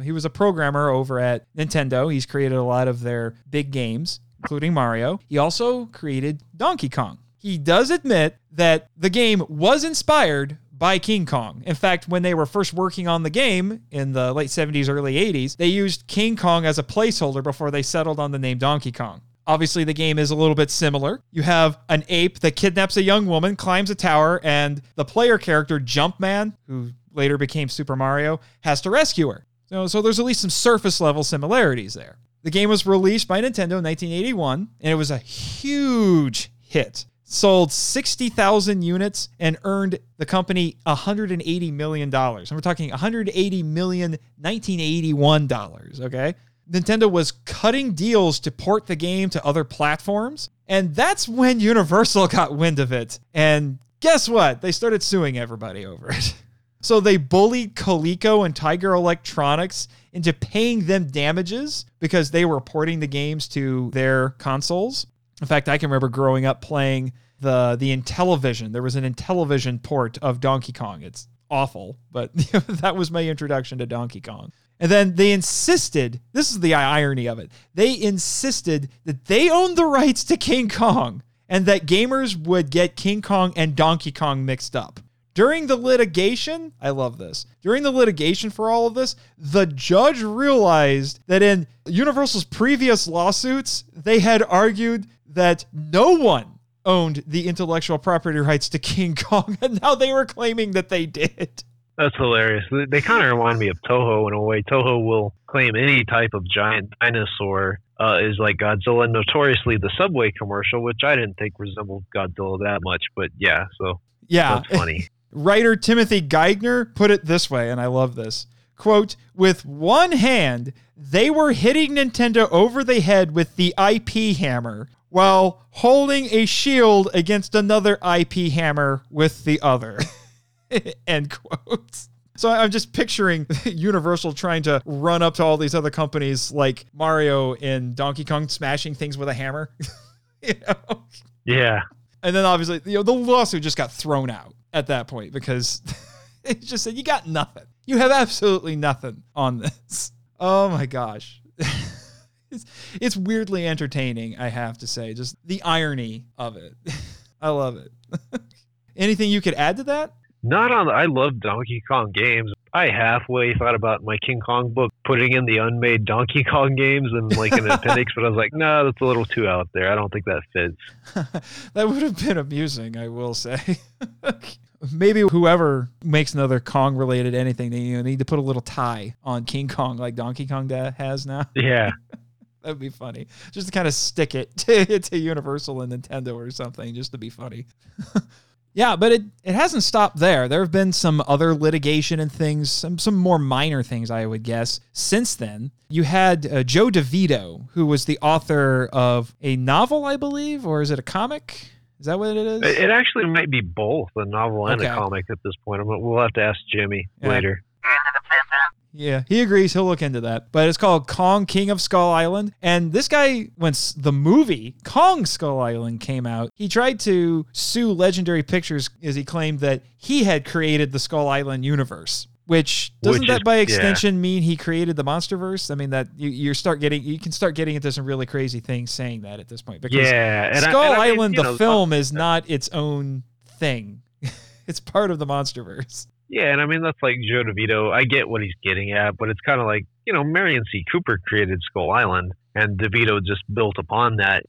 He was a programmer over at Nintendo. He's created a lot of their big games, including Mario. He also created Donkey Kong. He does admit that the game was inspired by King Kong. In fact, when they were first working on the game in the late 70s, early 80s, they used King Kong as a placeholder before they settled on the name Donkey Kong. Obviously, the game is a little bit similar. You have an ape that kidnaps a young woman, climbs a tower, and the player character, Jumpman, who later became Super Mario, has to rescue her. So there's at least some surface-level similarities there. The game was released by Nintendo in 1981, and it was a huge hit. Sold 60,000 units and earned the company $180 million. And we're talking $180 million 1981 dollars, okay? Nintendo was cutting deals to port the game to other platforms, and that's when Universal got wind of it. And guess what? They started suing everybody over it. So they bullied Coleco and Tiger Electronics into paying them damages because they were porting the games to their consoles. In fact, I can remember growing up playing the Intellivision. There was an Intellivision port of Donkey Kong. It's awful, but that was my introduction to Donkey Kong. And then they insisted, this is the irony of it, they insisted that they owned the rights to King Kong and that gamers would get King Kong and Donkey Kong mixed up. During the litigation, I love this, during the litigation for all of this, the judge realized that in Universal's previous lawsuits, they had argued that no one owned the intellectual property rights to King Kong, and now they were claiming that they did. That's hilarious. They kind of remind me of Toho in a way. Toho will claim any type of giant dinosaur is like Godzilla, notoriously the Subway commercial, which I didn't think resembled Godzilla that much, but yeah, that's funny. Writer Timothy Geithner put it this way, and I love this. Quote, with one hand, they were hitting Nintendo over the head with the IP hammer while holding a shield against another IP hammer with the other. End quotes. So I'm just picturing Universal trying to run up to all these other companies like Mario and Donkey Kong smashing things with a hammer. Yeah. And then obviously, the lawsuit just got thrown out at that point because He just said, you got nothing. You have absolutely nothing on this. Oh my gosh. It's weirdly entertaining, I have to say. Just the irony of it. I love it. Anything you could add to that? I love Donkey Kong games. I halfway thought about my King Kong book putting in the unmade Donkey Kong games and like an appendix, but I was like, no, that's a little too out there. I don't think that fits. That would have been amusing, I will say. Maybe whoever makes another Kong-related anything, they need to put a little tie on King Kong like Donkey Kong has now. Yeah. That'd be funny. Just to kind of stick it to Universal and Nintendo or something, just to be funny. Yeah, but it hasn't stopped there. There have been some other litigation and things, some more minor things, I would guess. Since then, you had Joe DeVito, who was the author of a novel, I believe, or is it a comic? Is that what it is? It actually might be both, a novel and a comic at this point. We'll have to ask Jimmy later. Yeah, he agrees. He'll look into that. But it's called Kong, King of Skull Island. And this guy, when the movie Kong Skull Island came out, he tried to sue Legendary Pictures as he claimed that he had created the Skull Island universe. Which, by extension, mean he created the MonsterVerse? I mean, that you can start getting into some really crazy things saying that at this point. Because Skull Island, the film, is not its own thing. It's part of the MonsterVerse. Yeah, and I mean, that's like Joe DeVito. I get what he's getting at, but it's kind of like, Marion C. Cooper created Skull Island, and DeVito just built upon that,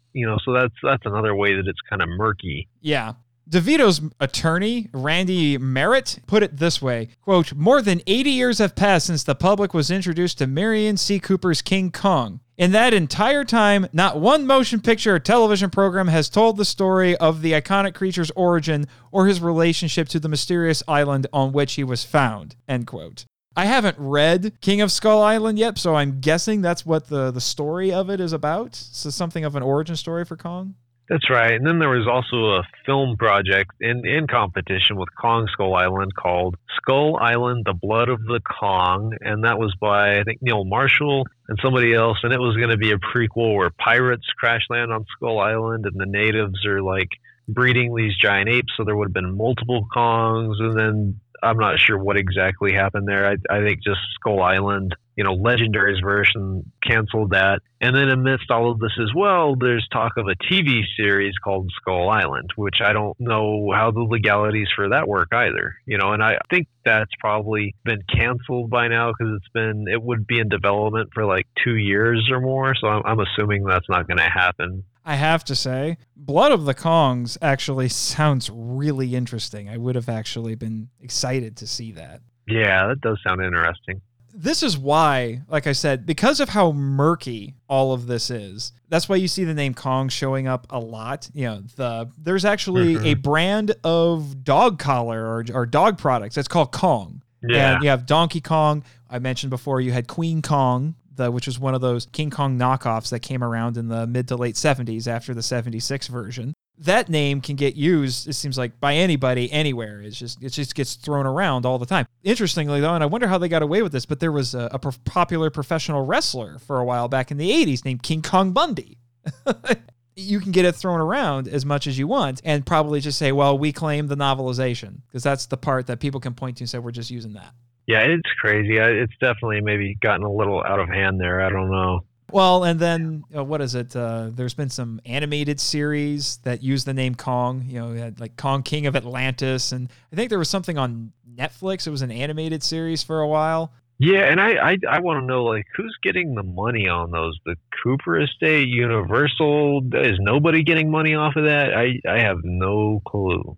so that's another way that it's kind of murky. Yeah. DeVito's attorney, Randy Merritt, put it this way, quote, "More than 80 years have passed since the public was introduced to Marion C. Cooper's King Kong. In that entire time, not one motion picture or television program has told the story of the iconic creature's origin or his relationship to the mysterious island on which he was found," end quote. I haven't read King of Skull Island yet, so I'm guessing that's what the story of it is about. So something of an origin story for Kong. That's right. And then there was also a film project in competition with Kong Skull Island called Skull Island, The Blood of the Kong. And that was by, I think, Neil Marshall and somebody else. And it was going to be a prequel where pirates crash land on Skull Island and the natives are like breeding these giant apes. So there would have been multiple Kongs. And then I'm not sure what exactly happened there. I think just Skull Island, Legendary's version, canceled that. And then amidst all of this as well, there's talk of a TV series called Skull Island, which I don't know how the legalities for that work either. And I think that's probably been canceled by now because it would be in development for like 2 years or more. So I'm assuming that's not going to happen. I have to say, Blood of the Kongs actually sounds really interesting. I would have actually been excited to see that. Yeah, that does sound interesting. This is why, like I said, because of how murky all of this is, that's why you see the name Kong showing up a lot. There's actually a brand of dog collar or dog products that's called Kong. Yeah. And you have Donkey Kong. I mentioned before you had Queen Kong, which was one of those King Kong knockoffs that came around in the mid to late 70s after the 76 version. That name can get used, it seems like, by anybody, anywhere. It just gets thrown around all the time. Interestingly, though, and I wonder how they got away with this, but there was a popular professional wrestler for a while back in the 80s named King Kong Bundy. You can get it thrown around as much as you want and probably just say, well, we claim the novelization, because that's the part that people can point to and say, we're just using that. Yeah, it's crazy. It's definitely maybe gotten a little out of hand there. I don't know. Well, and then, what is it? There's been some animated series that use the name Kong, we had like Kong King of Atlantis. And I think there was something on Netflix. It was an animated series for a while. Yeah. And I want to know, like, who's getting the money on those? The Cooper estate, Universal, is nobody getting money off of that? I have no clue.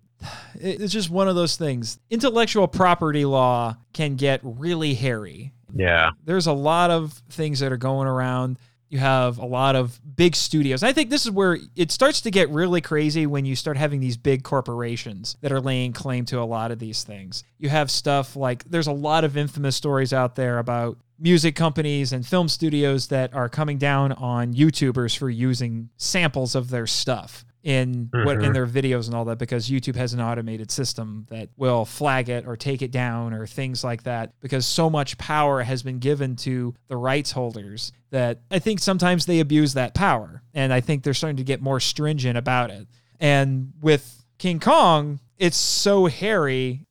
It's just one of those things. Intellectual property law can get really hairy. Yeah. There's a lot of things that are going around. You have a lot of big studios. I think this is where it starts to get really crazy when you start having these big corporations that are laying claim to a lot of these things. You have stuff like, there's a lot of infamous stories out there about music companies and film studios that are coming down on YouTubers for using samples of their stuff in their videos and all that, because YouTube has an automated system that will flag it or take it down or things like that, because so much power has been given to the rights holders that I think sometimes they abuse that power. And I think they're starting to get more stringent about it. And with King Kong, it's so hairy.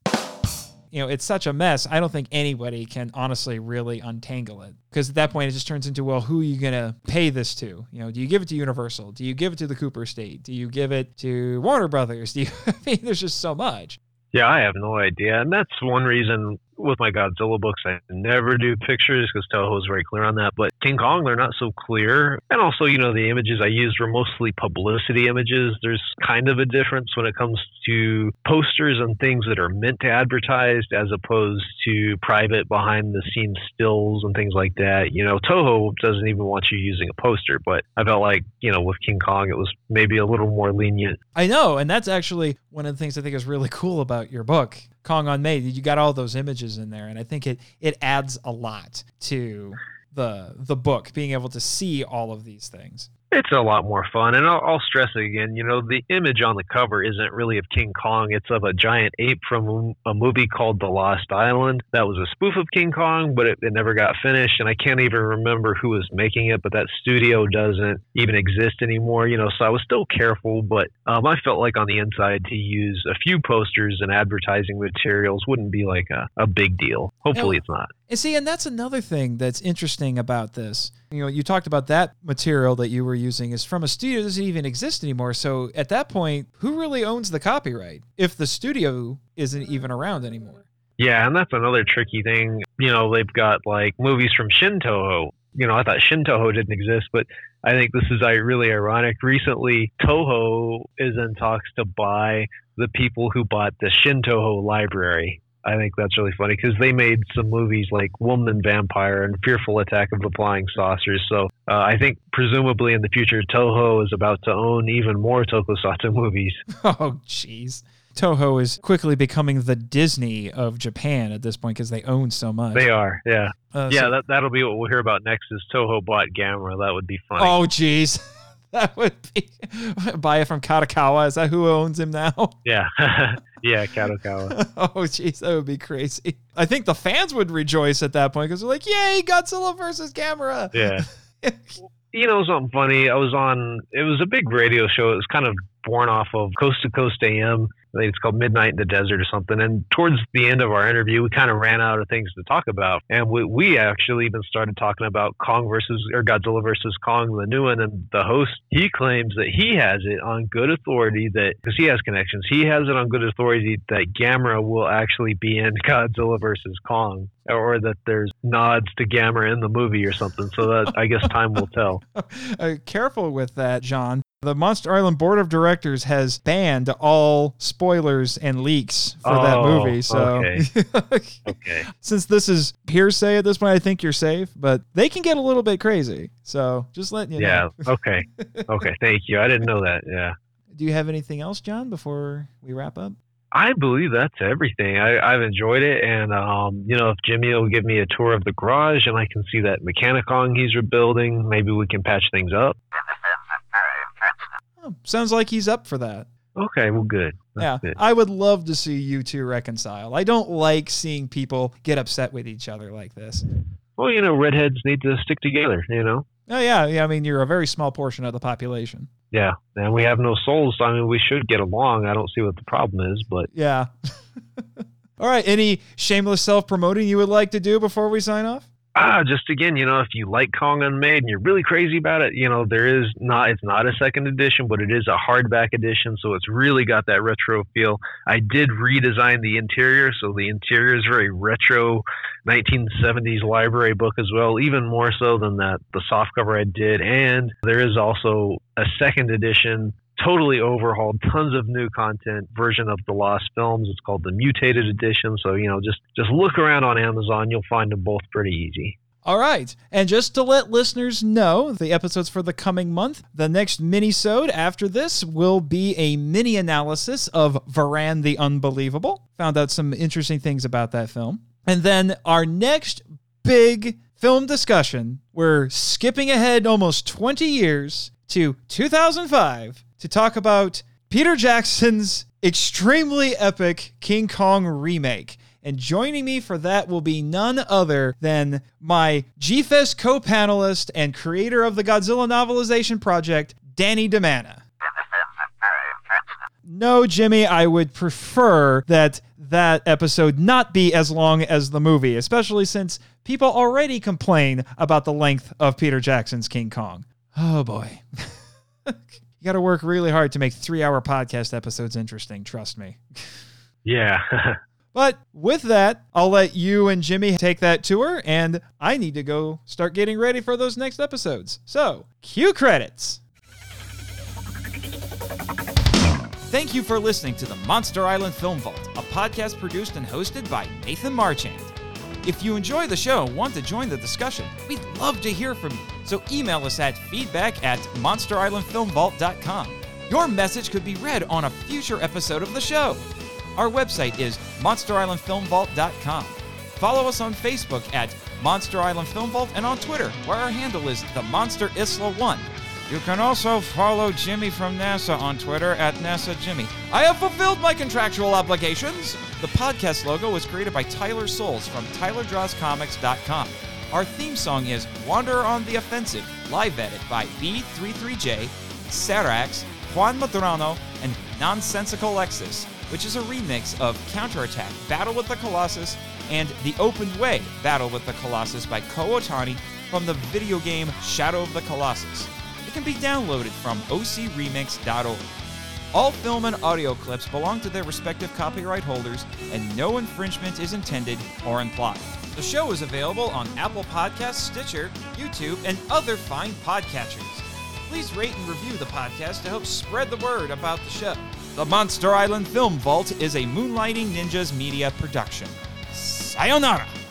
you know, it's such a mess. I don't think anybody can honestly really untangle it, because at that point it just turns into, well, who are you going to pay this to? You know, do you give it to Universal? Do you give it to the Cooper State? Do you give it to Warner Brothers? I mean, there's just so much. Yeah, I have no idea. And that's one reason with my Godzilla books, I never do pictures because Toho's very clear on that. But King Kong, they're not so clear. And also, you know, the images I used were mostly publicity images. There's kind of a difference when it comes to posters and things that are meant to advertise as opposed to private behind-the-scenes stills and things like that. You know, Toho doesn't even want you using a poster, but I felt like, you know, with King Kong, it was maybe a little more lenient. I know, and that's actually one of the things I think is really cool about your book, Kong Unmade. You got all those images in there, and I think it adds a lot to the book, being able to see all of these things. It's a lot more fun, and I'll stress it again, you know, the image on the cover isn't really of King Kong. It's of a giant ape from a movie called The Lost Island. That was a spoof of King Kong, but it never got finished, and I can't even remember who was making it, but that studio doesn't even exist anymore, you know, so I was still careful, but I felt like on the inside to use a few posters and advertising materials wouldn't be like a big deal. Hopefully it's not. And see, and that's another thing that's interesting about this. You know, you talked about that material that you were using is from a studio that doesn't even exist anymore. So at that point, who really owns the copyright if the studio isn't even around anymore? Yeah, and that's another tricky thing. You know, they've got like movies from Shin Toho. You know, I thought Shin Toho didn't exist, but I think this is really ironic. Recently, Toho is in talks to buy the people who bought the Shin Toho library. I think that's really funny because they made some movies like Woman Vampire and Fearful Attack of the Flying Saucers. So I think presumably in the future, Toho is about to own even more tokusatsu movies. Oh, jeez. Toho is quickly becoming the Disney of Japan at this point because they own so much. They are, yeah. That'll be what we'll hear about next is Toho bought Gamera. That would be funny. Oh, jeez. That would be buy it from Kadokawa. Is that who owns him now? Yeah. Yeah, Kadokawa. Oh, jeez, that would be crazy. I think the fans would rejoice at that point because they're like, yay, Godzilla versus Gamera. Yeah. You know, something funny. It was a big radio show. It was kind of born off of Coast to Coast AM. I think it's called Midnight in the Desert or something. And towards the end of our interview, we kind of ran out of things to talk about. And we actually even started talking about Godzilla versus Kong, the new one. And the host, he claims that he has it on good authority that, because he has connections, he has it on good authority that Gamera will actually be in Godzilla versus Kong, or that there's nods to Gamera in the movie or something. So that, I guess time will tell. Careful with that, John. The Monster Island Board of Directors has banned all spoilers and leaks for that movie. So, okay. Since this is hearsay at this point, I think you're safe, but they can get a little bit crazy. So, just letting you know. Yeah, okay. Okay, thank you. I didn't know that. Yeah. Do you have anything else, John, before we wrap up? I believe that's everything. I've enjoyed it. And, you know, if Jimmy will give me a tour of the garage and I can see that Mechanicon he's rebuilding, maybe we can patch things up. Oh, sounds like he's up for that. Okay, well, good. That's good. I would love to see you two reconcile. I don't like seeing people get upset with each other like this. Well, you know, redheads need to stick together, you know? Oh, yeah. I mean, you're a very small portion of the population. Yeah, and we have no souls, so I mean, we should get along. I don't see what the problem is, but... Yeah. All right, any shameless self-promoting you would like to do before we sign off? Just again, you know, if you like Kong Unmade and you're really crazy about it, you know, it's not a second edition, but it is a hardback edition. So it's really got that retro feel. I did redesign the interior. So the interior is very retro 1970s library book as well, even more so than the soft cover I did. And there is also a second edition, totally overhauled, tons of new content version of the lost films. It's called the Mutated Edition. So, you know, just look around on Amazon. You'll find them both pretty easy. All right. And just to let listeners know, the episodes for the coming month, the next mini-sode after this will be a mini-analysis of Varan the Unbelievable. Found out some interesting things about that film. And then our next big film discussion, we're skipping ahead almost 20 years to 2005 to talk about Peter Jackson's extremely epic King Kong remake. And joining me for that will be none other than my G Fest co-panelist and creator of the Godzilla novelization project, Danny DeManna. No, Jimmy, I would prefer that that episode not be as long as the movie, especially since people already complain about the length of Peter Jackson's King Kong. Oh, boy. You got to work really hard to make 3-hour podcast episodes interesting, trust me. Yeah. But with that, I'll let you and Jimmy take that tour, and I need to go start getting ready for those next episodes. So, cue credits. Thank you for listening to the Monster Island Film Vault, a podcast produced and hosted by Nathan Marchand. If you enjoy the show and want to join the discussion, we'd love to hear from you. So email us at feedback@monsterislandfilmvault.com. Your message could be read on a future episode of the show. Our website is monsterislandfilmvault.com. Follow us on Facebook at Monster Island Film Vault and on Twitter, where our handle is TheMonsterIsla1. You can also follow Jimmy from NASA on Twitter at NASAJimmy. I have fulfilled my contractual obligations. The podcast logo was created by Tyler Souls from TylerDrawsComics.com. Our theme song is Wanderer on the Offensive, live edited by B33J, Sarax, Juan Madrano, and Nonsensical Lexus, which is a remix of Counterattack, Battle with the Colossus, and The Open Way, Battle with the Colossus by Ko Otani from the video game Shadow of the Colossus. It can be downloaded from ocremix.org. All film and audio clips belong to their respective copyright holders, and no infringement is intended or implied. The show is available on Apple Podcasts, Stitcher, YouTube, and other fine podcatchers. Please rate and review the podcast to help spread the word about the show. The Monster Island Film Vault is a Moonlighting Ninjas Media production. Sayonara!